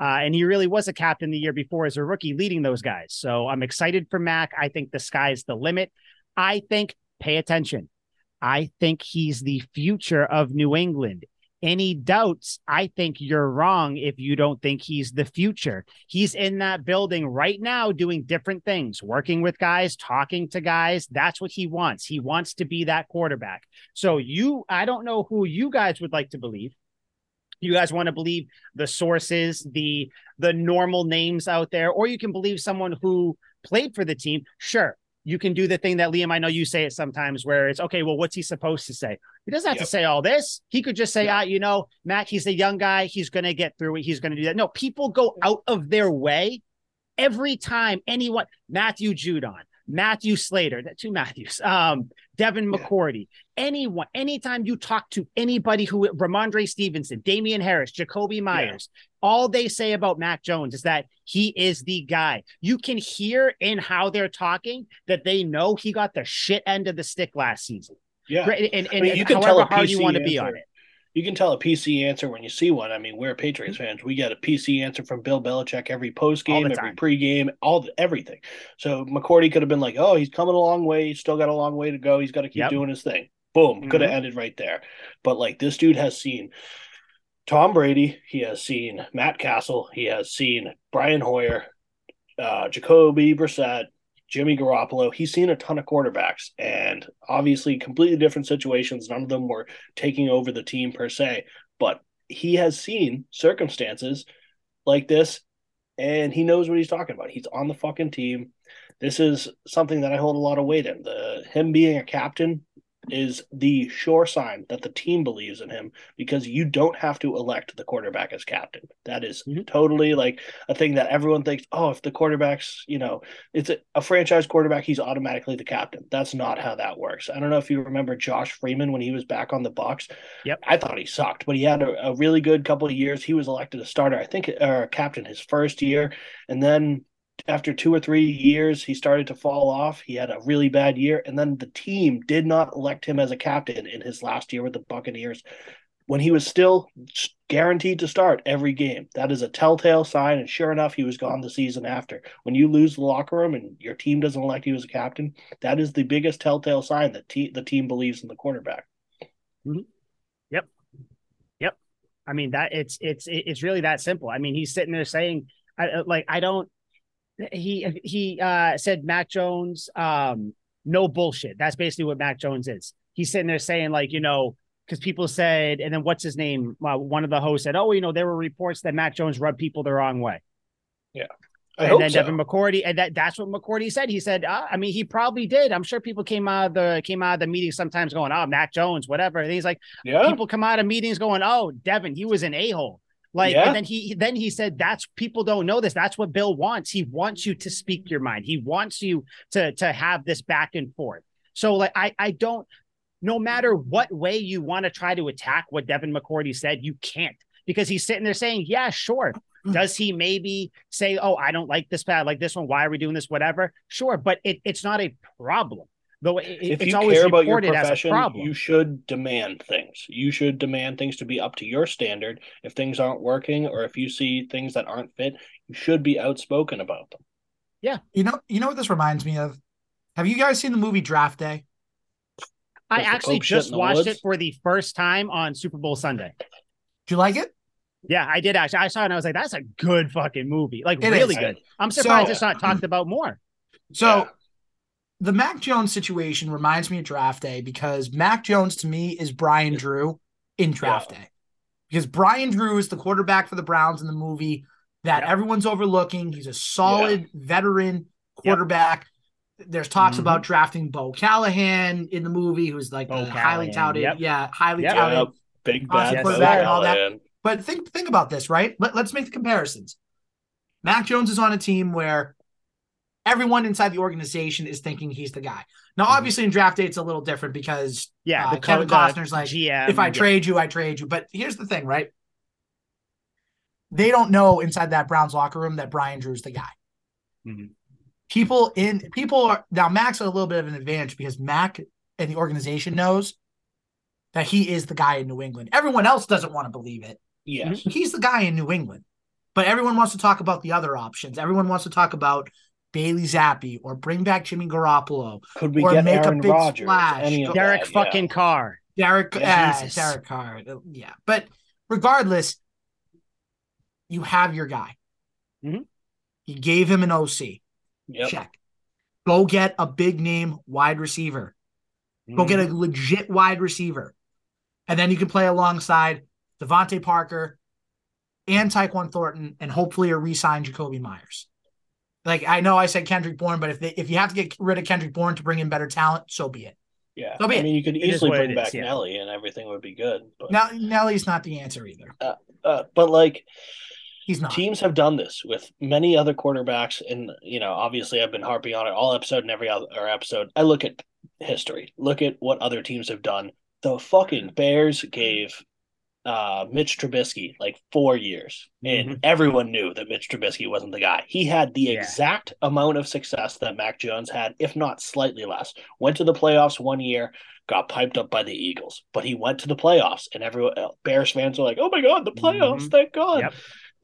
And he really was a captain the year before as a rookie leading those guys. So I'm excited for Mac. I think the sky's the limit. I think, pay attention. I think he's the future of New England. Any doubts? I think you're wrong if you don't think he's the future. He's in that building right now doing different things, working with guys, talking to guys. That's what he wants. He wants to be that quarterback. So I don't know who you guys would like to believe. You guys want to believe the sources, the normal names out there, or you can believe someone who played for the team. Sure, you can do the thing that, Liam, I know you say it sometimes where it's, okay, well, what's he supposed to say? He doesn't have to say all this. He could just say, you know, Matt, he's a young guy. He's going to get through it. He's going to do that. No, people go out of their way every time anyone, Matthew Judon, Matthew Slater, two Matthews, Devin McCourty, anyone, anytime you talk to anybody who, Ramondre Stevenson, Damian Harris, Jakobi Meyers, all they say about Mac Jones is that he is the guy. You can hear in how they're talking that they know he got the shit end of the stick last season. Yeah. And you can tell how hard you want to be on it. You can tell a PC answer when you see one. I mean, we're Patriots fans. We get a PC answer from Bill Belichick every postgame, every pregame, everything. So McCourty could have been like, oh, he's coming a long way. He's still got a long way to go. He's got to keep doing his thing. Boom. Mm-hmm. Could have ended right there. But, like, this dude has seen Tom Brady. He has seen Matt Castle. He has seen Brian Hoyer, Jacoby Brissett, Jimmy Garoppolo. He's seen a ton of quarterbacks and obviously completely different situations. None of them were taking over the team per se, but he has seen circumstances like this and he knows what he's talking about. He's on the fucking team. This is something that I hold a lot of weight in. Him being a captain is the sure sign that the team believes in him, because you don't have to elect the quarterback as captain. That is totally like a thing that everyone thinks, oh, if the quarterback's, you know, it's a franchise quarterback, he's automatically the captain. That's not how that works. I don't know if you remember Josh Freeman when he was back on the Bucs. Yep. I thought he sucked, but he had a really good couple of years. He was elected a starter, I think, or captain his first year. And then after 2 or 3 years, he started to fall off. He had a really bad year. And then the team did not elect him as a captain in his last year with the Buccaneers when he was still guaranteed to start every game. That is a telltale sign. And sure enough, he was gone the season after. When you lose the locker room and your team doesn't elect you as a captain, that is the biggest telltale sign that the team believes in the quarterback. Mm-hmm. Yep. I mean, that it's really that simple. I mean, he's sitting there saying, He said Mac Jones, no bullshit. That's basically what Mac Jones is. He's sitting there saying, like, you know, because people said, and then what's his name? One of the hosts said, oh, you know, there were reports that Mac Jones rubbed people the wrong way. Yeah. And then Devin McCourty, and that's what McCourty said. He said, I mean, he probably did. I'm sure people came out of the meeting sometimes going, oh, Matt Jones, whatever. And he's like, people come out of meetings going, oh, Devin, he was an a-hole. And then he said, that's, people don't know this. That's what Bill wants. He wants you to speak your mind. He wants you to have this back and forth. So like, no matter what way you want to try to attack what Devin McCourty said, you can't, because he's sitting there saying, yeah, sure. Does he maybe say, oh, I don't like this pad, like this one. Why are we doing this? Whatever. Sure. But it's not a problem. Though if you care about your profession, you should demand things. You should demand things to be up to your standard. If things aren't working or if you see things that aren't fit, you should be outspoken about them. Yeah. You know what this reminds me of? Have you guys seen the movie Draft Day? I actually just watched it for the first time on Super Bowl Sunday. Did you like it? Yeah, I did actually. I saw it and I was like, that's a good fucking movie. Like, really good. I'm surprised it's not talked about more. So the Mac Jones situation reminds me of Draft Day, because Mac Jones to me is Brian Drew in Draft Day, because Brian Drew is the quarterback for the Browns in the movie that everyone's overlooking. He's a solid veteran quarterback. Yep. There's talks about drafting Bo Callahan in the movie, who's like highly touted. Yep. Yeah, highly touted. Yep. Big bad quarterback and all that. But think about this, right? Let's make the comparisons. Mac Jones is on a team where everyone inside the organization is thinking he's the guy. Now, obviously, in draft day, it's a little different because Kevin Costner's like, GM, if I trade you, I trade you. But here's the thing, right? They don't know inside that Browns locker room that Brian Drew's the guy. Mm-hmm. People are now Mac's a little bit of an advantage because Mac and the organization knows that he is the guy in New England. Everyone else doesn't want to believe it. Yes. He's the guy in New England, but everyone wants to talk about the other options. Everyone wants to talk about Bailey Zappe or bring back Jimmy Garoppolo. Could we get Aaron Rodgers? Derek fucking Carr. Derek Carr. Yeah. But regardless, you have your guy. Mm-hmm. You gave him an OC. Yep. Check. Go get a big name wide receiver. Mm-hmm. Go get a legit wide receiver. And then you can play alongside Devontae Parker and Tyquan Thornton, and hopefully a re-sign Jakobi Meyers. Like, I know I said Kendrick Bourne, but if you have to get rid of Kendrick Bourne to bring in better talent, so be it. Yeah, so be I mean, you could easily bring back Nelly, and everything would be good. But now, Nelly's not the answer either. But like, he's not. Teams have done this with many other quarterbacks, and obviously, I've been harping on it all episode and every other episode. I look at history. Look at what other teams have done. The fucking Bears gave Mitch Trubisky like 4 years, and everyone knew that Mitch Trubisky wasn't the guy. He had the exact amount of success that Mac Jones had, if not slightly less. Went to the playoffs 1 year, got piped up by the Eagles, but he went to the playoffs, and everyone Bears fans were like, "Oh my god, the playoffs! Thank God!" Yep.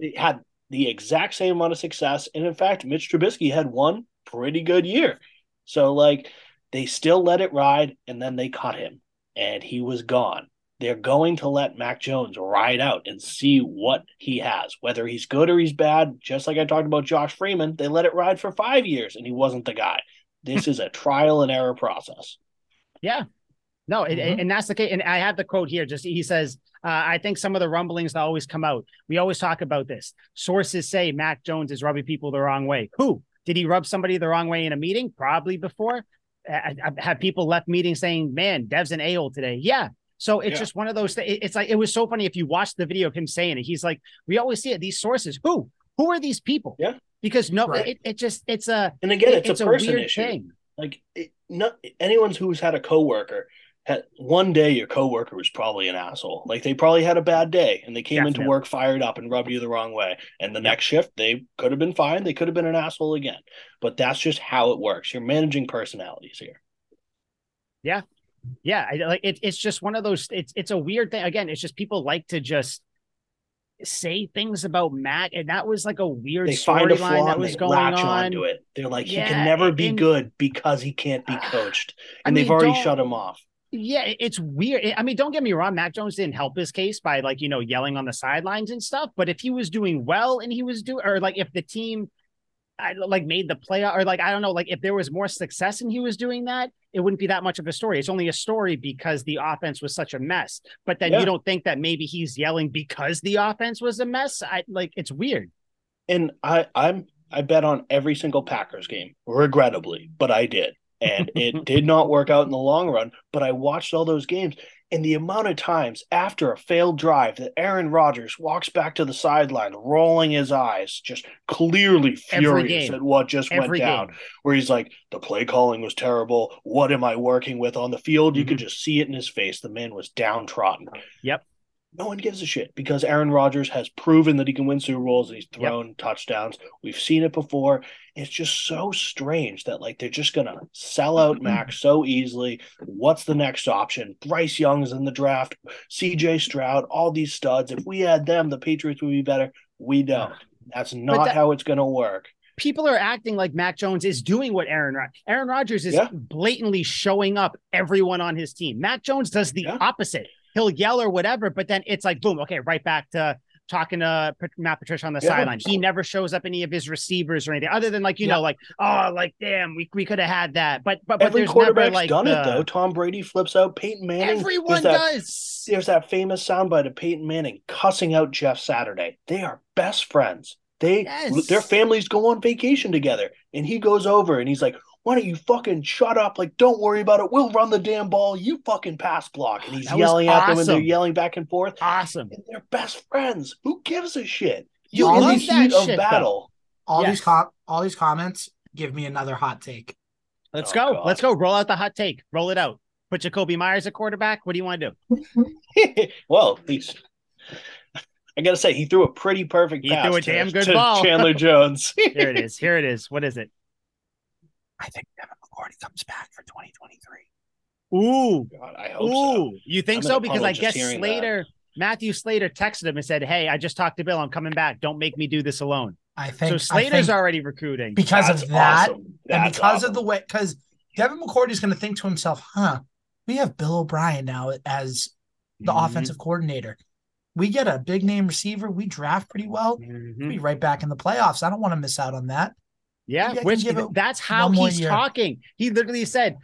He had the exact same amount of success, and in fact, Mitch Trubisky had one pretty good year. So like, they still let it ride, and then they caught him, and he was gone. They're going to let Mac Jones ride out and see what he has, whether he's good or he's bad. Just like I talked about Josh Freeman, they let it ride for 5 years, and he wasn't the guy. This is a trial and error process. Yeah. No, and that's the case. And I have the quote here. Just he says, I think some of the rumblings that always come out, we always talk about this. Sources say Mac Jones is rubbing people the wrong way. Who? Did he rub somebody the wrong way in a meeting? Probably before. Have people left meetings saying, man, Dev's an a-hole today. Yeah. So it's just one of those things. It's like, it was so funny. If you watch the video of him saying it, he's like, we always see it. These sources, who are these people? Yeah. Because and again, it's a person weird issue. Thing. Like anyone who's had a coworker one day, your coworker was probably an asshole. Like they probably had a bad day and they came into work fired up and rubbed you the wrong way. And the next shift, they could have been fine. They could have been an asshole again. But that's just how it works. You're managing personalities here. Yeah. Yeah. It's just one of those. It's a weird thing. Again, it's just people like to just say things about Matt. And that was like a weird storyline that was going on. They latch onto it. They're like, he can never be good because he can't be coached. And they've already shut him off. Yeah, it's weird. I mean, don't get me wrong. Matt Jones didn't help his case by yelling on the sidelines and stuff. But if he was doing well and he was if the team made the playoff if there was more success and he was doing that, it wouldn't be that much of a story. It's only a story because the offense was such a mess. But then you don't think that maybe he's yelling because the offense was a mess. It's weird. And I'm I bet on every single Packers game, regrettably, but I did. And it did not work out in the long run, but I watched all those games. And the amount of times after a failed drive that Aaron Rodgers walks back to the sideline, rolling his eyes, just clearly furious at what just went down, where he's like, the play calling was terrible. What am I working with on the field? You could just see it in his face. The man was downtrodden. Yep. No one gives a shit because Aaron Rodgers has proven that he can win Super Bowls and he's thrown touchdowns. We've seen it before. It's just so strange that, like, they're just going to sell out Mac so easily. What's the next option? Bryce Young's in the draft, CJ Stroud, all these studs. If we had them, the Patriots would be better. We don't. That's not how it's going to work. People are acting like Mac Jones is doing what Aaron Rodgers is blatantly showing up everyone on his team. Mac Jones does the opposite. He'll yell or whatever, but then it's like, boom, okay, right back to talking to Matt Patricia on the sideline. He never shows up any of his receivers or anything other than, like, you know, like, oh, like, damn, we could have had that. But every quarterback's never, like, done it, though. Tom Brady flips out. Peyton Manning. Everyone does. There's that famous soundbite of Peyton Manning cussing out Jeff Saturday. They are best friends. Their families go on vacation together. And he goes over and he's like, why don't you fucking shut up? Like, don't worry about it. We'll run the damn ball. You fucking pass block. And he's yelling at them and they're yelling back and forth. Awesome. And they're best friends. Who gives a shit? You love that shit, battle. All these comments give me another hot take. Let's go. God. Let's go. Roll out the hot take. Roll it out. Put Jakobi Meyers at quarterback. What do you want to do? Well, I got to say, he threw a pretty perfect pass. He threw a damn good ball. Chandler Jones. Here it is. Here it is. What is it? I think Devin McCourty comes back for 2023. Ooh. God, I hope so. You think so? Because I guess Matthew Slater texted him and said, hey, I just talked to Bill. I'm coming back. Don't make me do this alone. I think so. Slater's already recruiting. Because of that. And because of the way, because Devin McCourty's going to think to himself, we have Bill O'Brien now as the offensive coordinator. We get a big name receiver. We draft pretty well. We'll be right back in the playoffs. I don't want to miss out on that. Yeah, which that's how he's talking. He literally said,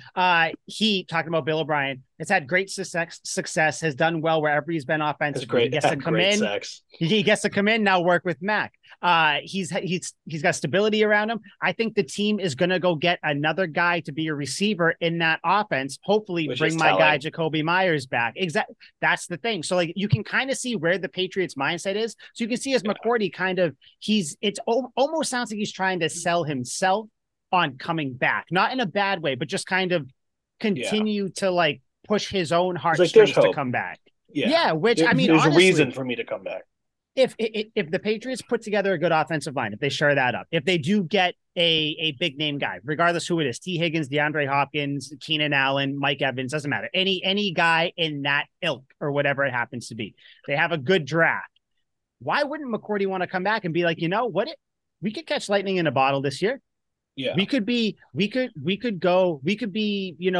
he talking about Bill O'Brien, has had great success, has done well wherever he's been offensively. He gets to come in. He gets to come in now, work with Mac. He's got stability around him. I think the team is going to go get another guy to be a receiver in that offense. Hopefully, bring my guy Jakobi Meyers back. Exactly, that's the thing. So, like, you can kind of see where the Patriots' mindset is. So you can see as McCourty kind of it's almost sounds like he's trying to sell himself on coming back, not in a bad way, but just kind of continue to, like, push his own heartstrings to come back. Yeah, which I mean, there's honestly a reason for me to come back. If the Patriots put together a good offensive line, if they shore that up, if they do get a big name guy, regardless who it is, T. Higgins, DeAndre Hopkins, Keenan Allen, Mike Evans, doesn't matter. Any guy in that ilk or whatever it happens to be, they have a good draft. Why wouldn't McCourty want to come back and be like, you know what? We could catch lightning in a bottle this year. Yeah, we could be, you know,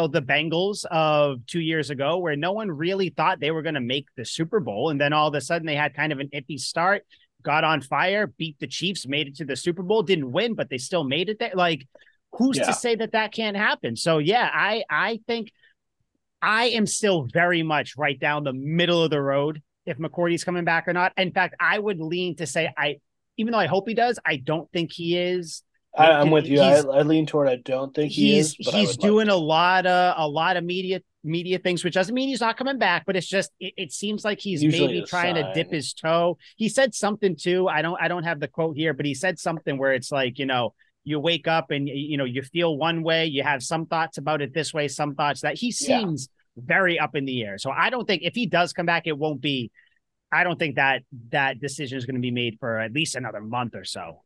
the Bengals of 2 years ago where no one really thought they were going to make the Super Bowl. And then all of a sudden they had kind of an iffy start, got on fire, beat the Chiefs, made it to the Super Bowl, didn't win, but they still made it there. Like, who's to say that can't happen? So, yeah, I think I am still very much right down the middle of the road if McCourty's coming back or not. In fact, I would lean to say even though I hope he does, I don't think he is. I'm with you. I lean toward I don't think he is. But he's doing a lot of media things, which doesn't mean he's not coming back. But it's just it seems like he's maybe trying to dip his toe. He said something too. I don't have the quote here, but he said something where it's like, you know, you wake up and, you know, you feel one way. You have some thoughts about it this way, some thoughts that he seems very up in the air. So I don't think if he does come back, it won't be. I don't think that decision is going to be made for at least another month or so.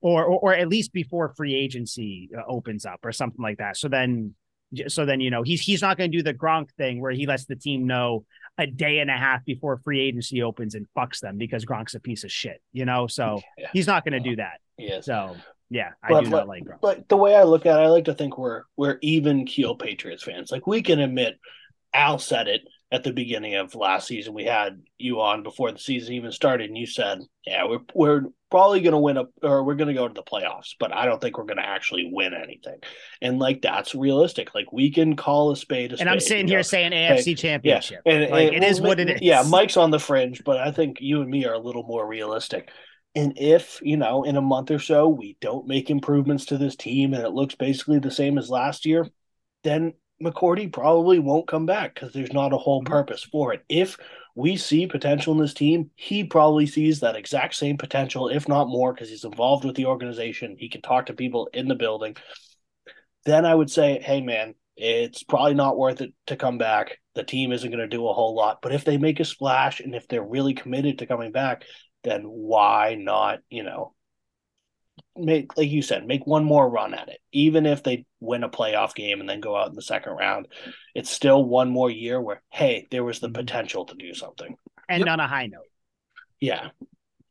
Or at least before free agency opens up or something like that. So then, you know, he's not going to do the Gronk thing where he lets the team know a day and a half before free agency opens and fucks them because Gronk's a piece of shit, you know? So he's not going to do that. Yes. So, yeah, I do not like Gronk. But the way I look at it, I like to think we're even keel Patriots fans. Like, we can admit, Al said it at the beginning of last season. We had you on before the season even started, and you said, yeah, we're probably going to win or we're going to go to the playoffs, but I don't think we're going to actually win anything. And, like, that's realistic. Like, we can call a spade a spade. And I'm sitting here saying AFC championship. Yeah. And it is what it is. Yeah, Mike's on the fringe, but I think you and me are a little more realistic. And if, you know, in a month or so, we don't make improvements to this team and it looks basically the same as last year, then McCourty probably won't come back because there's not a whole purpose for it. If we see potential in this team, he probably sees that exact same potential, if not more, because he's involved with the organization. He can talk to people in the building. Then I would say, hey, man, it's probably not worth it to come back. The team isn't going to do a whole lot. But if they make a splash and if they're really committed to coming back, then why not, you know, make, like you said, make one more run at it. Even if they win a playoff game and then go out in the second round, it's still one more year where, hey, there was the potential to do something. And on a high note. Yeah,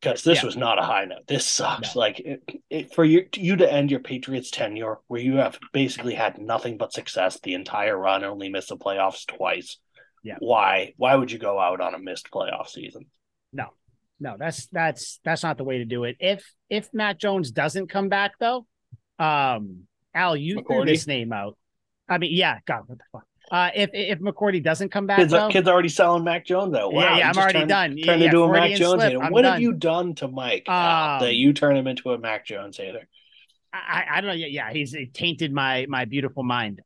because this was not a high note. This sucks. No. Like, for you to end your Patriots tenure where you have basically had nothing but success the entire run, only missed the playoffs twice. Yeah. Why would you go out on a missed playoff season? No. No, that's not the way to do it. If Matt Jones doesn't come back though, Al, you threw this name out. I mean, yeah, God, what the fuck? If McCourty doesn't come back, kids already selling Mac Jones though. Wow, yeah, I'm already done. Trying to do a Mac Jones hater. What have you done to Mike that you turn him into a Mac Jones hater? I don't know. Yeah, he's tainted my beautiful mind.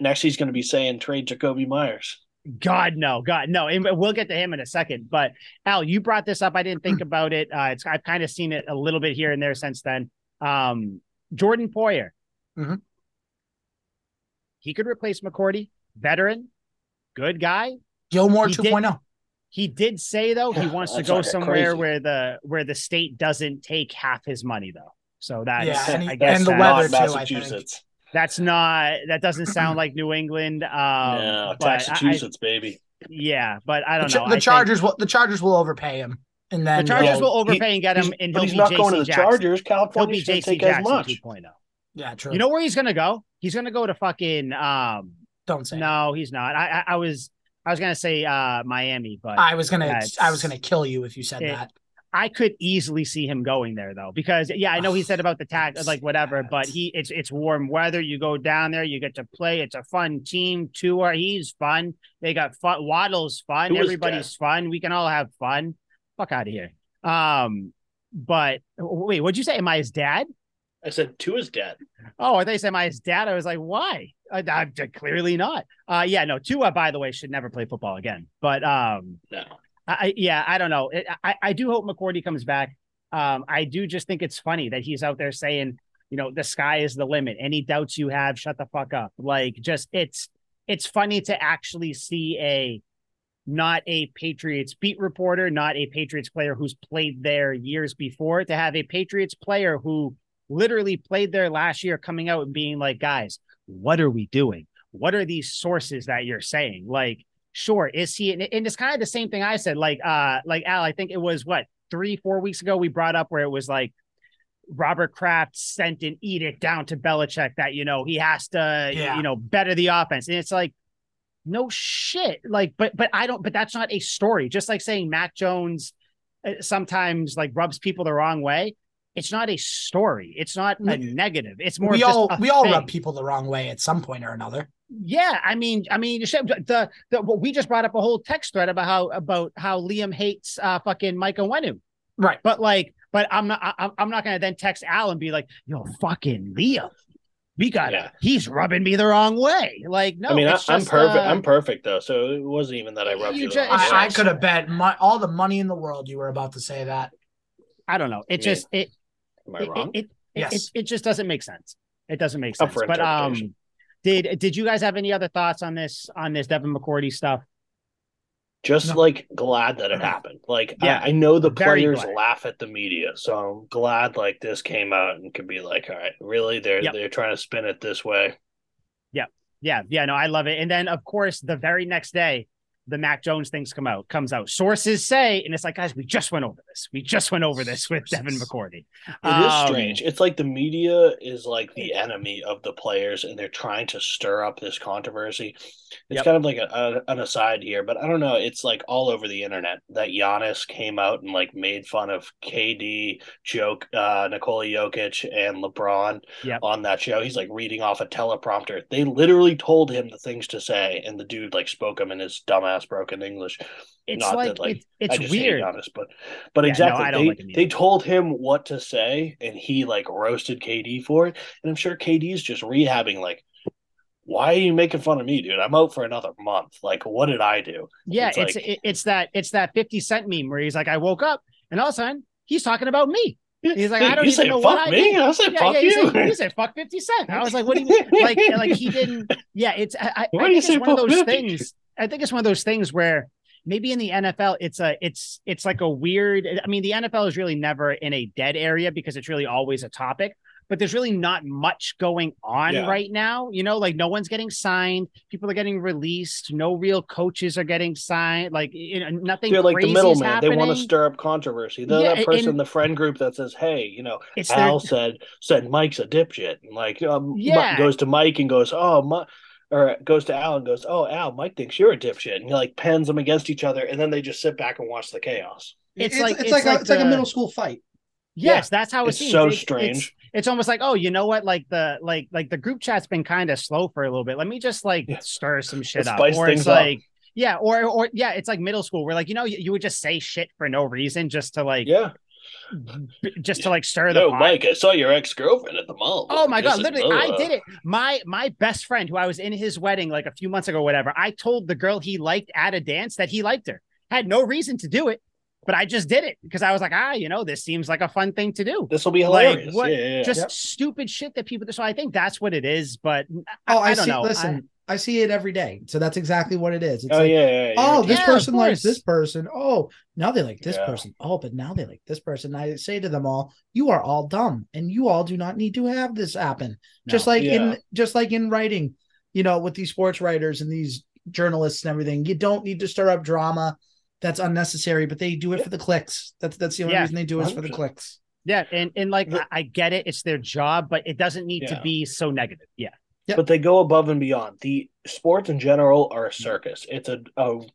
Next, he's going to be saying trade Jakobi Meyers. God, no. And we'll get to him in a second. But Al, you brought this up. I didn't think about it. I've kind of seen it a little bit here and there since then. Jordan Poyer. Mm-hmm. He could replace McCourty. Veteran. Good guy. Gilmore 2.0. He did say, though, he wants to go somewhere crazy. where the state doesn't take half his money, though. So that's, I guess, and the weather, too, I think. That doesn't sound like New England. No, Massachusetts, baby. Yeah, but I don't know. The Chargers will overpay him. And then the Chargers will overpay and get him. And he'll be not going to the Chargers. California should take as much. 2.0. Yeah, true. You know where he's going to go? He's going to go to fucking. Don't say. No, he's not. I was going to say Miami, but I was going to kill you if you said that. I could easily see him going there though, because I know he said about the tax, like whatever, but it's warm weather. You go down there, you get to play. It's a fun team tour. He's fun. They got fun. Waddle's fun. Everybody's fun. We can all have fun. Fuck out of here. But wait, what'd you say? Am I his dad? I said to his dad. Oh, I thought you said am I his dad. I was like, why? I'm clearly not. Tua, by the way, should never play football again, but, no. I don't know. I do hope McCourty comes back. I do just think it's funny that he's out there saying, you know, the sky is the limit. Any doubts you have, shut the fuck up. Like, just it's funny to actually see not a Patriots beat reporter, not a Patriots player who's played there years before, to have a Patriots player who literally played there last year coming out and being like, guys, what are we doing? What are these sources that you're saying? Like, sure. Is he? And it's kind of the same thing I said, like Al, I think it was 3-4 weeks ago we brought up where it was like Robert Kraft sent an edict down to Belichick that, you know, he has to, better the offense. And it's like, no shit. Like, but that's not a story. Just like saying Matt Jones sometimes like rubs people the wrong way. It's not a story. It's not a negative. It's more. We all rub people the wrong way at some point or another. Yeah, I mean, we just brought up a whole text thread about how Liam hates fucking Mike Onwenu, right? But I'm not gonna then text Al and be like, yo, fucking Liam, we gotta. Yeah. He's rubbing me the wrong way. Like, no, I mean, I'm perfect. I'm perfect though, so it wasn't even that I rubbed you. I could have bet all the money in the world you were about to say that. I don't know. It just. Am I wrong? Yes. It just doesn't make sense. It doesn't make sense. But Did you guys have any other thoughts on this Devin McCourty stuff? Just glad that it happened. Like, yeah, I know the players laugh at the media, so I'm glad like this came out and could be like, all right, really they're trying to spin it this way. Yeah. No, I love it. And then of course the very next day, the Mac Jones things comes out. Sources say, and it's like, guys, we just went over this. With Devin McCourty. It is strange. It's like the media is like the enemy of the players, and they're trying to stir up this controversy. It's kind of like an aside here, but I don't know. It's like all over the internet that Giannis came out and like made fun of KD, Nikola Jokic, and LeBron on that show. He's like reading off a teleprompter. They literally told him the things to say, and the dude like spoke him in his dumbass fast broken English. It's not like, that, like it's weird, honest, but yeah, exactly. No, I don't they told him what to say, and he like roasted KD for it. And I'm sure KD's just rehabbing like, why are you making fun of me, dude? I'm out for another month. Like, what did I do? Yeah, it's that 50 Cent meme where he's like, I woke up, and all of a sudden he's talking about me. He's like, I don't even know what I did. I said, fuck you. You said, fuck 50 Cent. I was like, what do you like? He didn't. Yeah, I think it's one of those things where maybe in the NFL, it's like a weird. I mean, the NFL is really never in a dead area because it's really always a topic. But there's really not much going on right now. You know, like no one's getting signed. People are getting released. No real coaches are getting signed. Like, you know, nothing. They're like the middleman. They want to stir up controversy. They're that person in the friend group that says, hey, you know, Al said Mike's a dipshit. And like, goes to Mike and goes, oh, Mike. Or goes to Al and goes, oh, Al, Mike thinks you're a dipshit. And he like pens them against each other. And then they just sit back and watch the chaos. It's like a middle school fight. Yes, that's how it seems. So strange. It's almost like, oh, you know what? Like the group chat's been kind of slow for a little bit. Let me just stir some shit up. Or it's like, or it's like middle school where like, you know, you would just say shit for no reason just to like, stir the pot. Mike, I saw your ex-girlfriend at the mall. Oh my God, literally, I did it. My best friend who I was in his wedding like a few months ago, whatever, I told the girl he liked at a dance that he liked her. Had no reason to do it. But I just did it because I was like, this seems like a fun thing to do. This will be hilarious. Like, stupid shit that people do. So I think that's what it is. But I don't know. Listen, I see it every day. So that's exactly what it is. It's this person likes this person. Oh, now they like this person. Oh, but now they like this person. And I say to them all, you are all dumb and you all do not need to have this happen. No. Just like in writing, you know, with these sports writers and these journalists and everything, you don't need to stir up drama. That's unnecessary, but they do it for the clicks. That's the only reason they do it is for the clicks. Yeah, and like I get it, it's their job, but it doesn't need to be so negative. Yeah. Yep. But they go above and beyond. The sports in general are a circus. It's a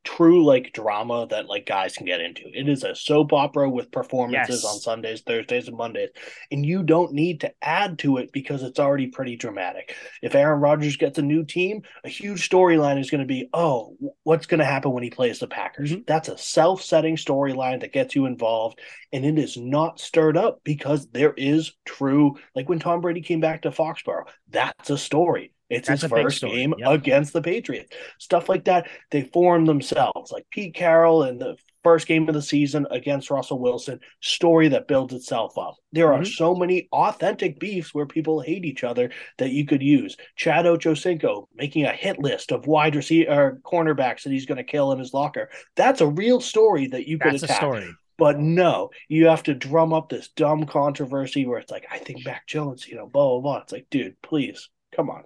true like drama that like guys can get into. It is a soap opera with performances on Sundays, Thursdays, and Mondays. And you don't need to add to it because it's already pretty dramatic. If Aaron Rodgers gets a new team, a huge storyline is going to be, oh, what's going to happen when he plays the Packers? Mm-hmm. That's a self-setting storyline that gets you involved. And it is not stirred up because there is true, like when Tom Brady came back to Foxborough, that's a story. That's his first game against the Patriots. Stuff like that, they form themselves. Like Pete Carroll in the first game of the season against Russell Wilson, story that builds itself up. There are so many authentic beefs where people hate each other that you could use. Chad Ochocinco making a hit list of wide receiver or cornerbacks that he's going to kill in his locker. That's a real story that you could attack. A story. But no, you have to drum up this dumb controversy where it's like, I think Mac Jones, you know, blah, blah, blah. It's like, dude, please, come on.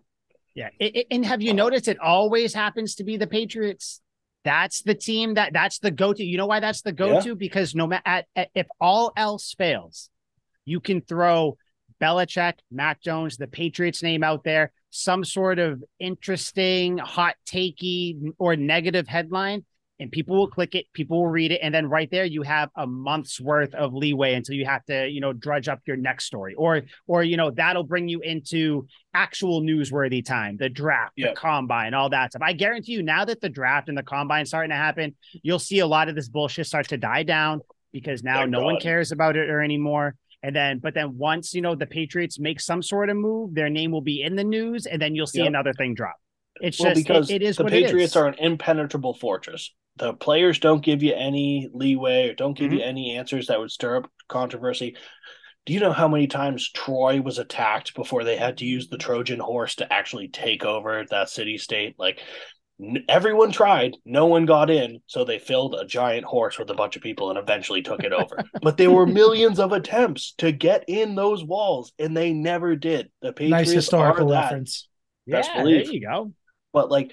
Yeah, and have you noticed it always happens to be the Patriots? That's the team that's the go-to. You know why that's the go-to? Yeah. Because no matter if all else fails, you can throw Belichick, Matt Jones, the Patriots name out there, some sort of interesting, hot takey or negative headline, and people will click it, people will read it, and then right there you have a month's worth of leeway until you have to, you know, drudge up your next story, or you know, that'll bring you into actual newsworthy time, the draft, the combine, all that stuff. I guarantee you now that the draft and the combine starting to happen, you'll see a lot of this bullshit start to die down because now no one cares about it or anymore. And then, but then once, you know, the Patriots make some sort of move, their name will be in the news and then you'll see another thing drop. It's because it is the Patriots are an impenetrable fortress. The players don't give you any leeway or don't give you any answers that would stir up controversy. Do you know how many times Troy was attacked before they had to use the Trojan horse to actually take over that city state? Like everyone tried, no one got in. So they filled a giant horse with a bunch of people and eventually took it over. But there were millions of attempts to get in those walls and they never did. The Patriots historical reference. Best believe. There you go. But like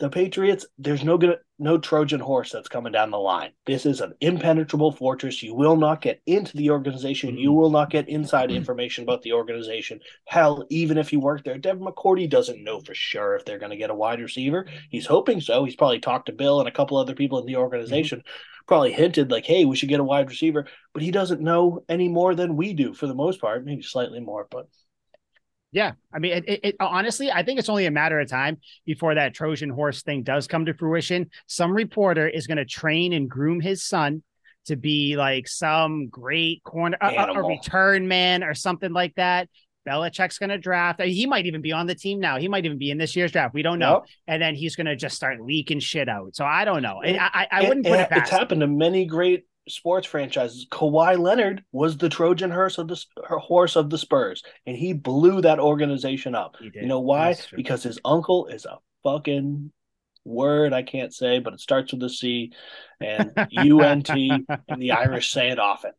the Patriots, there's no Trojan horse that's coming down the line. This is an impenetrable fortress. You will not get into the organization. You will not get inside information about the organization. Hell, even if you work there, Devin McCourty doesn't know for sure if they're going to get a wide receiver. He's hoping so. He's probably talked to Bill and a couple other people in the organization, probably hinted like, hey, we should get a wide receiver. But he doesn't know any more than we do for the most part, maybe slightly more, but Yeah. I mean, it honestly, I think it's only a matter of time before that Trojan horse thing does come to fruition. Some reporter is going to train and groom his son to be like some great corner, a return man or something like that. Belichick's going to draft. He might even be on the team now. He might even be in this year's draft. We don't know. Yep. And then he's going to just start leaking shit out. So I don't know. I wouldn't put it past. It's happened to many great sports franchises. Kawhi Leonard was the Trojan horse of the Spurs, and he blew that organization up. You know why? Because his uncle is a fucking word I can't say, but it starts with a C, and UNT, and the Irish say it often.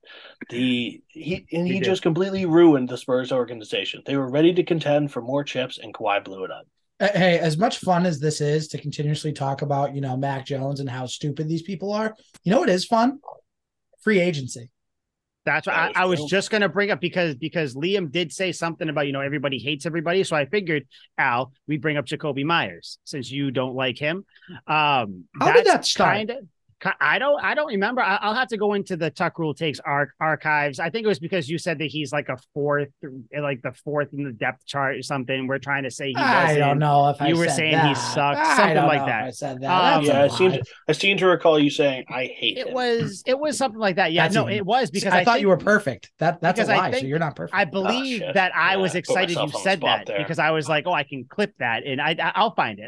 He just completely ruined the Spurs organization. They were ready to contend for more chips, and Kawhi blew it up. Hey, as much fun as this is to continuously talk about, you know, Mac Jones and how stupid these people are, you know what is fun? Free agency. That's what I was just going to bring up because Liam did say something about, you know, everybody hates everybody. So I figured, Al, we bring up Jakobi Meyers since you don't like him. How did that start? I don't remember. I'll have to go into the Tuck Rule Takes archives. I think it was because you said that he's like the fourth in the depth chart or something. We're trying to say he wasn't. I don't know if you were saying that. He sucked, something like that. I said that. Yeah, I seem to recall you saying I hate it. It was something like that. Yeah, that's it was because I thought you were perfect. That's a lie. So you're not perfect. I believe that I was excited you said that there. Because I was like, oh, I can clip that and I'll find it.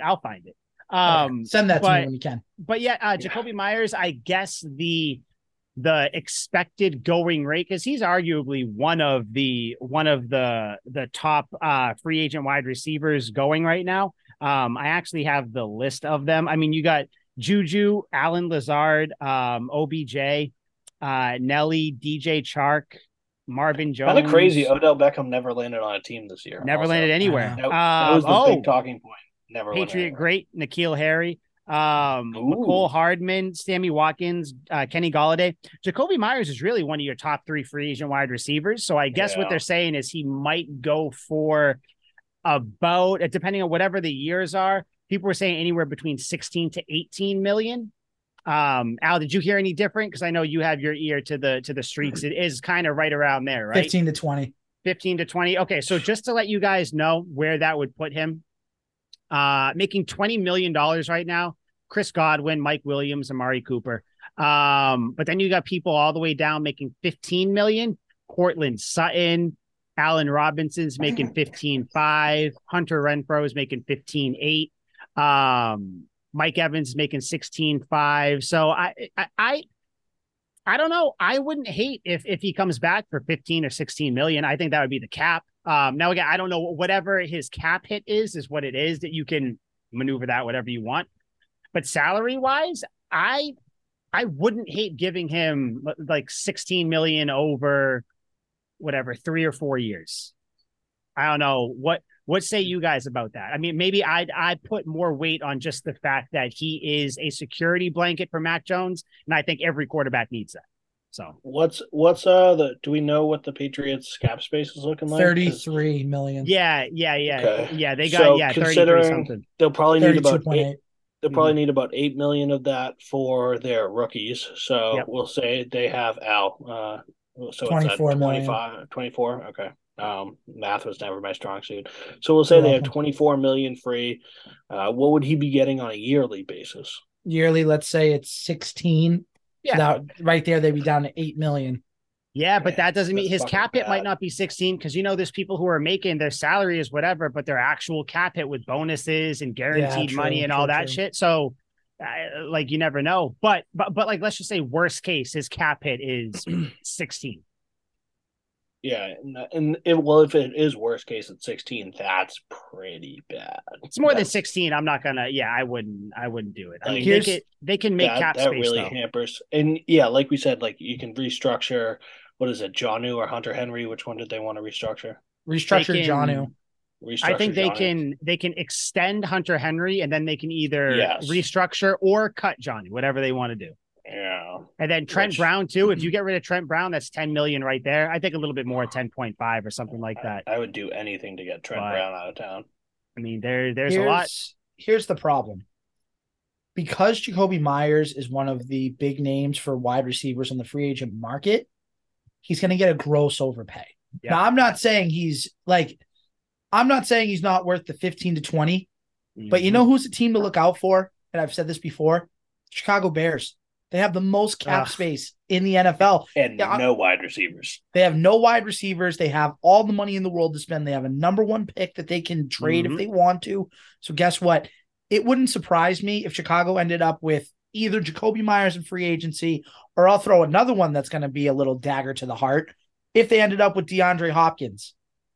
Send that to me when you can. But yeah, Jakobi Meyers, I guess the expected going rate, because he's arguably one of the top free agent wide receivers going right now. I actually have the list of them. I mean, you got Juju, Allen Lazard, OBJ, Nelly, DJ Chark, Marvin Jones. Kind of crazy. Odell Beckham never landed on a team this year. Never landed anywhere. That was the big talking point. Never Patriot great N'Keal Harry, Mecole Hardman, Sammy Watkins, Kenny Golladay. Jakobi Meyers is really one of your top three free agent wide receivers. So I guess what they're saying is he might go for about, depending on whatever the years are, people were saying anywhere between 16 to 18 million. Al, did you hear any different? Because I know you have your ear to the streets. It is kind of right around there, right? 15 to 20. Okay, so just to let you guys know where that would put him. Making $20 million right now, Chris Godwin, Mike Williams, Amari Cooper. But then you got people all the way down making $15 million. Cortland Sutton, Allen Robinson's making $15.5. Hunter Renfrow is making $15.8. Mike Evans is making $16.5. So I don't know. I wouldn't hate if he comes back for 15 or 16 million. I think that would be the cap. Now again, I don't know, whatever his cap hit is what it is, that you can maneuver that whatever you want. But salary wise, I wouldn't hate giving him like 16 million over whatever, 3 or 4 years. I don't know what say you guys about that. I mean, maybe I put more weight on just the fact that he is a security blanket for Mac Jones, and I think every quarterback needs that. So do we know what the Patriots cap space is looking like? 33 million. Yeah. Okay. Yeah. They got, 33 something. They'll probably need about 8. They'll probably need about 8 million of that for their rookies. So we'll say they have Al, so 24 million. 24. Okay. Math was never my strong suit. So we'll say they have 24 million free. What would he be getting on a yearly basis? Yearly, let's say it's 16. Yeah, now, right there, they'd be down to 8 million. Yeah, but that doesn't mean his cap hit might not be 16, because you know there's people who are making their salary is whatever, but their actual cap hit with bonuses and guaranteed money and all that shit. So, you never know. But like, let's just say worst case, his cap hit is 16. Yeah, and if it is worst case at 16, that's pretty bad. It's more than 16. I'm not gonna. Yeah, I wouldn't do it. I mean, they can make cap space. That really hampers. And yeah, like we said, like you can restructure. What is it, Jonnu or Hunter Henry? Which one did they want to restructure? Restructure Jonnu. I think they can extend Hunter Henry, and then they can either restructure or cut Jonnu, whatever they want to do. Yeah. And then Trent Brown too. If you get rid of Trent Brown, that's 10 million right there. I think a little bit more, 10.5 or something like that. I would do anything to get Trent Brown out of town. I mean, there's a lot. Here's the problem. Because Jakobi Meyers is one of the big names for wide receivers on the free agent market, he's going to get a gross overpay. Yeah. Now, I'm not saying he's like I'm not saying he's not worth the 15 to 20, but you know who's a team to look out for? And I've said this before, Chicago Bears. They have the most cap space in the NFL. And no wide receivers. They have no wide receivers. They have all the money in the world to spend. They have a number one pick that they can trade if they want to. So guess what? It wouldn't surprise me if Chicago ended up with either Jakobi Meyers in free agency, or I'll throw another one that's going to be a little dagger to the heart. If they ended up with DeAndre Hopkins,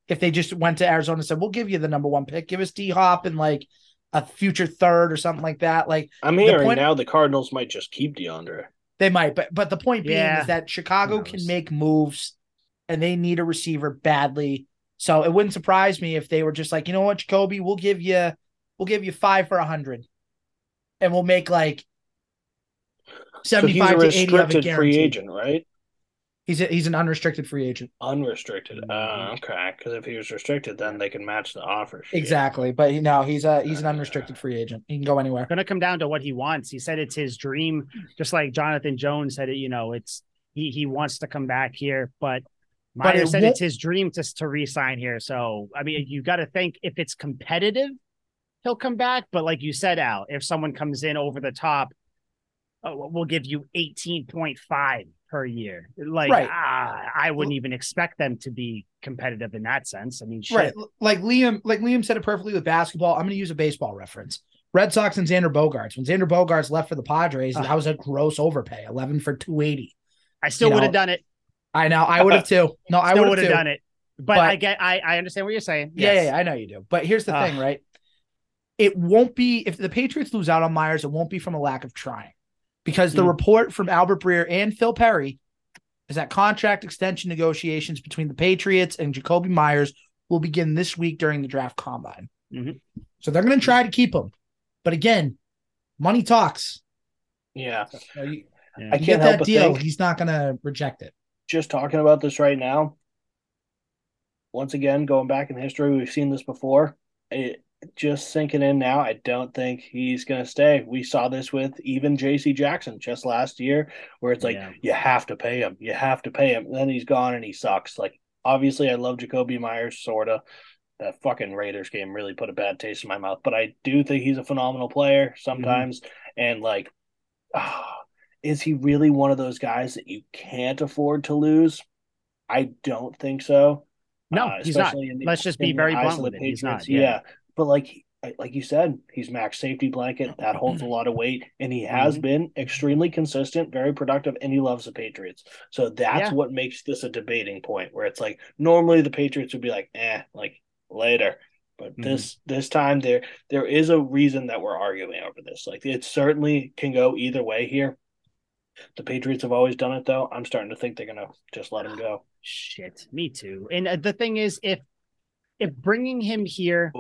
if they just went to Arizona and said, we'll give you the number one pick, give us D-Hop and like a future third or something like that. Like I'm hearing now the Cardinals might just keep DeAndre. They might, but the point being is that Chicago can make moves and they need a receiver badly. So it wouldn't surprise me if they were just like, you know what, Jakobi, we'll give you 5 for $100 and we'll make like 75 to 80 of it guaranteed. Free agent, right? He's an unrestricted free agent. Unrestricted. Okay. Because if he was restricted, then they can match the offer. Exactly. But no, he's an unrestricted free agent. He can go anywhere. It's going to come down to what he wants. He said it's his dream, just like Jonathan Jones said it. You know, it's he wants to come back here, but Meyer said it's his dream to re-sign here. So I mean, you got to think if it's competitive, he'll come back. But like you said, Al, if someone comes in over the top, we'll give you 18.5 per year. Like, I wouldn't even expect them to be competitive in that sense. I mean, shit. Right. Like Liam said it perfectly with basketball. I'm going to use a baseball reference. Red Sox and Xander Bogaerts. When Xander Bogaerts left for the Padres, that was a gross overpay, 11 for 280. I still would have done it. I know. I would have too. No, I would have done it. But I get, I understand what you're saying. Yes. Yeah, I know you do. But here's the thing, right? It won't be, if the Patriots lose out on Myers, it won't be from a lack of trying. Because the report from Albert Breer and Phil Perry is that contract extension negotiations between the Patriots and Jakobi Meyers will begin this week during the draft combine. So they're going to try to keep him. But again, money talks. Yeah. So I can't get help that deal. He's not going to reject it. Just talking about this right now. Once again, going back in history, we've seen this before. Just sinking in now, I don't think he's going to stay. We saw this with even J.C. Jackson just last year, where it's like, you have to pay him. You have to pay him. And then he's gone and he sucks. Like, obviously, I love Jakobi Meyers, sort of. That fucking Raiders game really put a bad taste in my mouth. But I do think he's a phenomenal player sometimes. And, like, is he really one of those guys that you can't afford to lose? I don't think so. No, he's not. Let's just be very blunt with it. He's not. Yeah. But like you said, he's max safety blanket. That holds a lot of weight. And he has been extremely consistent, very productive, and he loves the Patriots. So that's what makes this a debating point where it's like, normally the Patriots would be like, like later. But this time there is a reason that we're arguing over this. Like it certainly can go either way here. The Patriots have always done it, though. I'm starting to think they're going to just let him go. Shit, me too. And the thing is, if bringing him here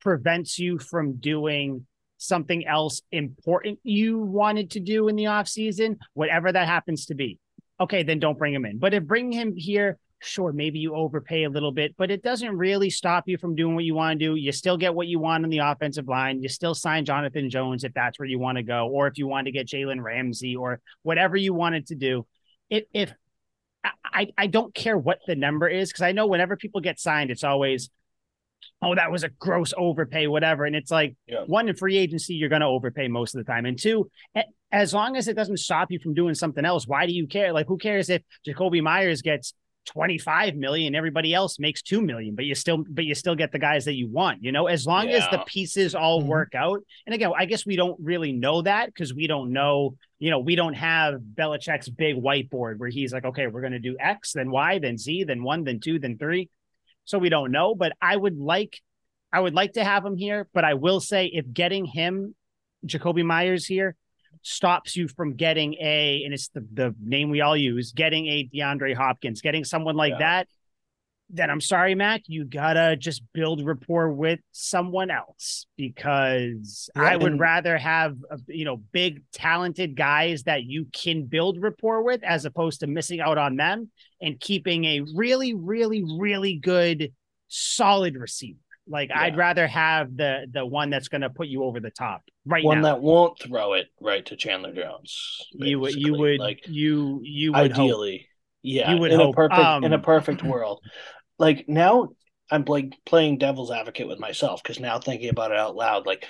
prevents you from doing something else important you wanted to do in the offseason, whatever that happens to be, okay, then don't bring him in. But if bringing him here, sure, maybe you overpay a little bit, but it doesn't really stop you from doing what you want to do. You still get what you want on the offensive line. You still sign Jonathan Jones if that's where you want to go, or if you want to get Jalen Ramsey or whatever you wanted to do. If I don't care what the number is, because I know whenever people get signed, it's always, oh, that was a gross overpay, whatever. And it's like, one, in free agency, you're going to overpay most of the time. And two, as long as it doesn't stop you from doing something else, why do you care? Like, who cares if Jakobi Meyers gets $25 million, everybody else makes $2 million, but you still get the guys that you want, you know, as long as the pieces all work out. And again, I guess we don't really know that because we don't know, you know, we don't have Belichick's big whiteboard where he's like, okay, we're going to do X, then Y, then Z, then 1, then 2, then 3. So we don't know, but I would like to have him here, but I will say if getting him, Jakobi Meyers here, stops you from getting and it's the name we all use, getting a DeAndre Hopkins, getting someone like that, then I'm sorry, Mac, you gotta just build rapport with someone else, because I would rather have, you know, big talented guys that you can build rapport with as opposed to missing out on them and keeping a really, really, really good, solid receiver. Like, I'd rather have the one that's going to put you over the top right now. One that won't throw it right to Chandler Jones. Basically. You would like, you would ideally hope. You would in hope. In a perfect world. Like now, I'm playing devil's advocate with myself, because now thinking about it out loud, like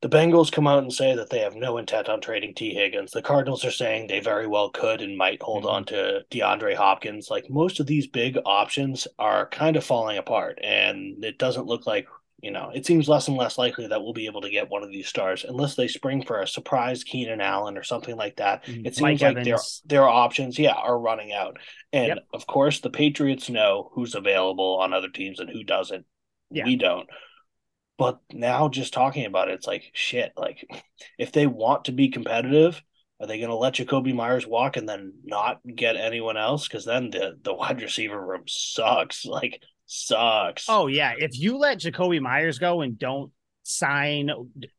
the Bengals come out and say that they have no intent on trading T. Higgins. The Cardinals are saying they very well could and might hold on to DeAndre Hopkins. Like, most of these big options are kind of falling apart, and it doesn't look like, you know, it seems less and less likely that we'll be able to get one of these stars unless they spring for a surprise Keenan Allen or something like that. It seems Mike like their options, are running out. And, of course, the Patriots know who's available on other teams and who doesn't. Yeah. We don't. But now just talking about it, it's like, shit, like, if they want to be competitive, are they going to let Jakobi Meyers walk and then not get anyone else? Because then the wide receiver room sucks. Like, sucks. Oh, yeah. If you let Jakobi Meyers go and don't sign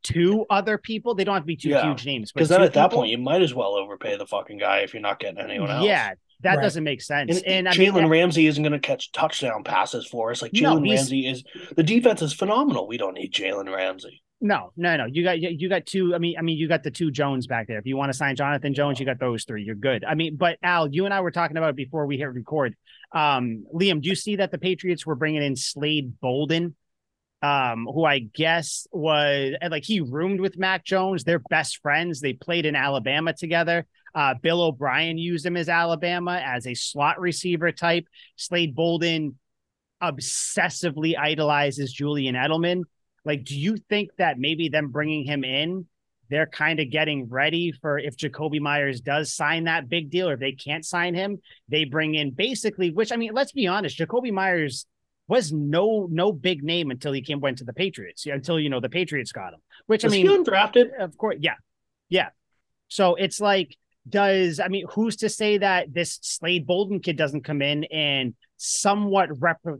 two other people, they don't have to be two huge names. Because then at that point, you might as well overpay the fucking guy if you're not getting anyone else. Yeah, that doesn't make sense. And Jalen Ramsey isn't going to catch touchdown passes for us. Like, Jalen Ramsey is – the defense is phenomenal. We don't need Jalen Ramsey. No. You got two. I mean, you got the two Jones back there. If you want to sign Jonathan Jones, you got those three. You're good. I mean, but Al, you and I were talking about it before we hit record. Liam, do you see that the Patriots were bringing in Slade Bolden, who I guess was like, he roomed with Matt Jones. They're best friends. They played in Alabama together. Bill O'Brien used him as Alabama as a slot receiver type. Slade Bolden obsessively idolizes Julian Edelman. Like, do you think that maybe them bringing him in, they're kind of getting ready for if Jakobi Meyers does sign that big deal, or if they can't sign him, they bring in basically, which, I mean, let's be honest, Jakobi Meyers was no big name until he went to the Patriots, until, you know, the Patriots got him, which was, I mean, drafted, of course. Yeah. So it's like, who's to say that this Slade Bolden kid doesn't come in and somewhat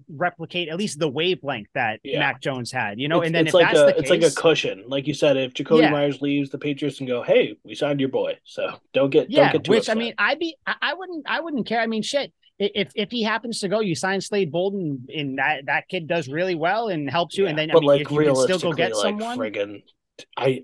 replicate at least the wavelength that Mac Jones had, you know? It's, and then it's, if like that's the case, it's like a cushion. Like you said, if Jakobi Meyers leaves the Patriots and go, hey, we signed your boy, so don't get too upset. I mean, I wouldn't care. I mean, shit, if he happens to go, you sign Slade Bolden, and that kid does really well and helps you, and then, but I mean, like, if you can still go get someone, friggin', I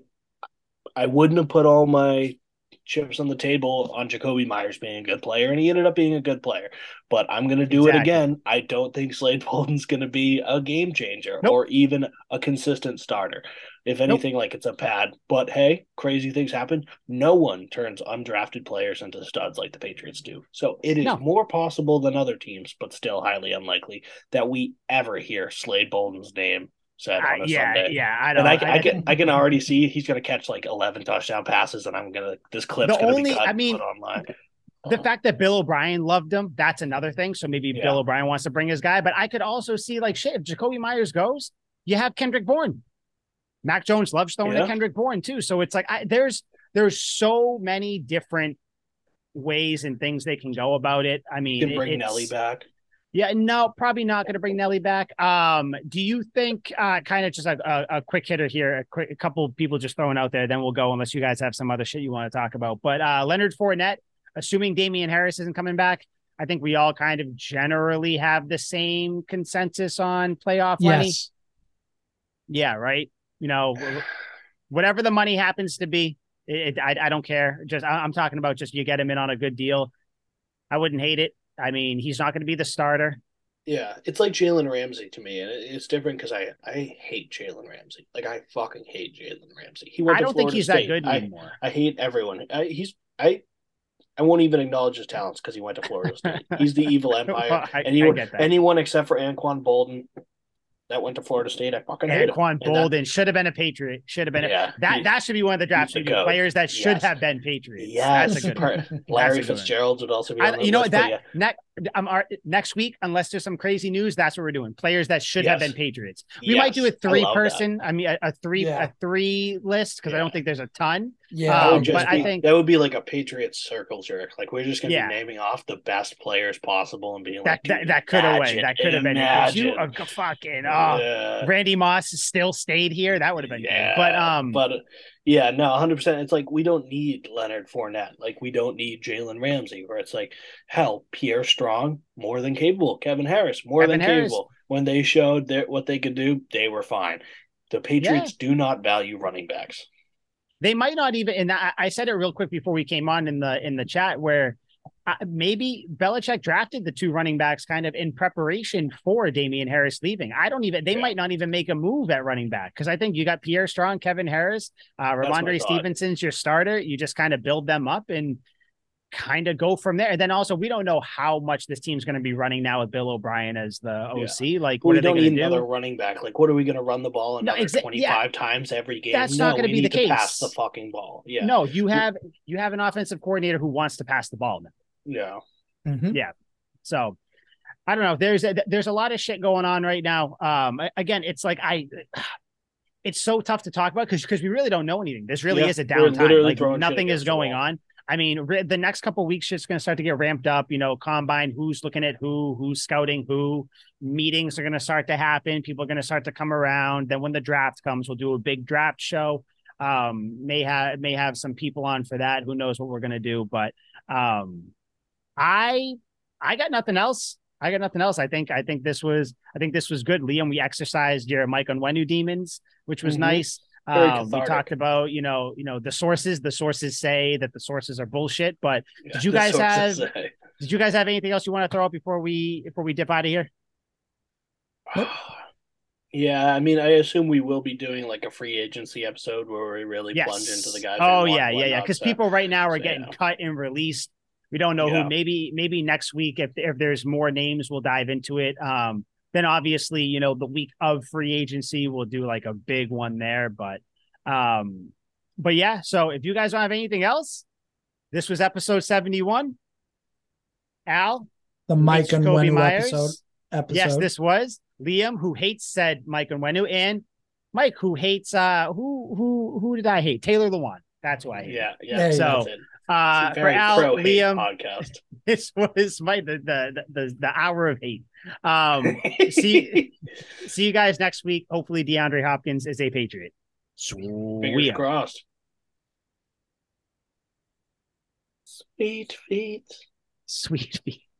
wouldn't have put all my chips on the table on Jakobi Meyers being a good player, and he ended up being a good player. But I'm going to do it again. I don't think Slade Bolden's going to be a game changer or even a consistent starter. If anything, like, it's a pad. But hey, crazy things happen. No one turns undrafted players into studs like the Patriots do. So it is more possible than other teams, but still highly unlikely that we ever hear Slade Bolden's name said on a Sunday. I don't. And I can already see he's going to catch like 11 touchdown passes, and I'm going to, this clip's going to be cut and put online. The fact that Bill O'Brien loved him, that's another thing. So maybe Bill O'Brien wants to bring his guy, but I could also see, like, shit, if Jakobi Meyers goes, you have Kendrick Bourne. Mac Jones loves throwing to Kendrick Bourne too. So it's like, there's so many different ways and things they can go about it. I mean, you can bring Nelly back. Yeah, no, probably not going to bring Nelly back. Do you think, kind of just a quick hitter here, a couple of people just throwing out there, then we'll go unless you guys have some other shit you want to talk about. But Leonard Fournette, assuming Damian Harris isn't coming back, I think we all kind of generally have the same consensus on playoff money. Yeah, right? You know, whatever the money happens to be, I don't care. Just I'm talking about just you get him in on a good deal. I wouldn't hate it. I mean, he's not going to be the starter. Yeah, it's like Jalen Ramsey to me, and it's different because I hate Jalen Ramsey. Like, I fucking hate Jalen Ramsey. I don't think he's that good anymore. I hate everyone. I won't even acknowledge his talents because he went to Florida State. He's the evil empire. Well, anyone except for Anquan Boldin that went to Florida State, I fucking hate him. Anquan Boldin should have been a Patriot. Should have been that should be one of the draft players that should have been Patriots. Yes. That's a good one. Larry Fitzgerald would also be on the list, next week, unless there's some crazy news, that's what we're doing. Players that should have been Patriots. We might do a three-person. I mean, a three list, because I don't think there's a ton. Yeah, I think that would be like a Patriots circle jerk. Like, we're just going to be naming off the best players possible and being like, that could have been you a fucking Randy Moss still stayed here. That would have been good. But yeah, no, 100%. It's like, we don't need Leonard Fournette. Like, we don't need Jalen Ramsey. Where it's like, hell, Pierre Strong more than capable. Kevin Harris more than capable. When they showed what they could do, they were fine. The Patriots do not value running backs. They might not even, and I said it real quick before we came on in the chat, where maybe Belichick drafted the two running backs kind of in preparation for Damian Harris leaving. I don't even, they might not even make a move at running back. Cause I think you got Pierre Strong, Kevin Harris, Ramondre Stevenson's your starter. You just kind of build them up and kind of go from there. And then also we don't know how much this team's going to be running now with Bill O'Brien as the OC. Like what we are don't they need do? Another running back. Like what are we going to run the ball another 25 times every game? That's not going to be the case. Pass the fucking ball. Yeah. No, you have an offensive coordinator who wants to pass the ball now. Yeah. Mm-hmm. Yeah. So I don't know. There's a lot of shit going on right now. Again, it's like it's so tough to talk about because we really don't know anything. This really is a downtime. Like nothing is going on. I mean, the next couple of weeks, shit's going to start to get ramped up, combine, who's looking at who's scouting, who meetings are going to start to happen. People are going to start to come around. Then when the draft comes, we'll do a big draft show. May have some people on for that. Who knows what we're going to do, but I got nothing else. I think this was good, Liam. We exercised your Mike Onwenu demons, which was nice. We talked about the sources say that the sources are bullshit. But did you guys have anything else you want to throw up before we dip out of here? Yeah, I mean, I assume we will be doing like a free agency episode where we really plunge into the guys. Oh, yeah. Because people right now are getting cut and released. We don't know who. Maybe next week, if there's more names, we'll dive into it. Then obviously, the week of free agency, we'll do like a big one there. But yeah, so if you guys don't have anything else, this was episode 71. Al, the Mike Onwenu episode. Yes, this was. Liam, who hates said Mike Onwenu, and Mike, who hates who did I hate? Taylor Lewan. That's who I hate. Yeah. So for Al, Liam, podcast. This was the hour of hate. See you guys next week. Hopefully, DeAndre Hopkins is a Patriot. Fingers crossed. Sweet feet.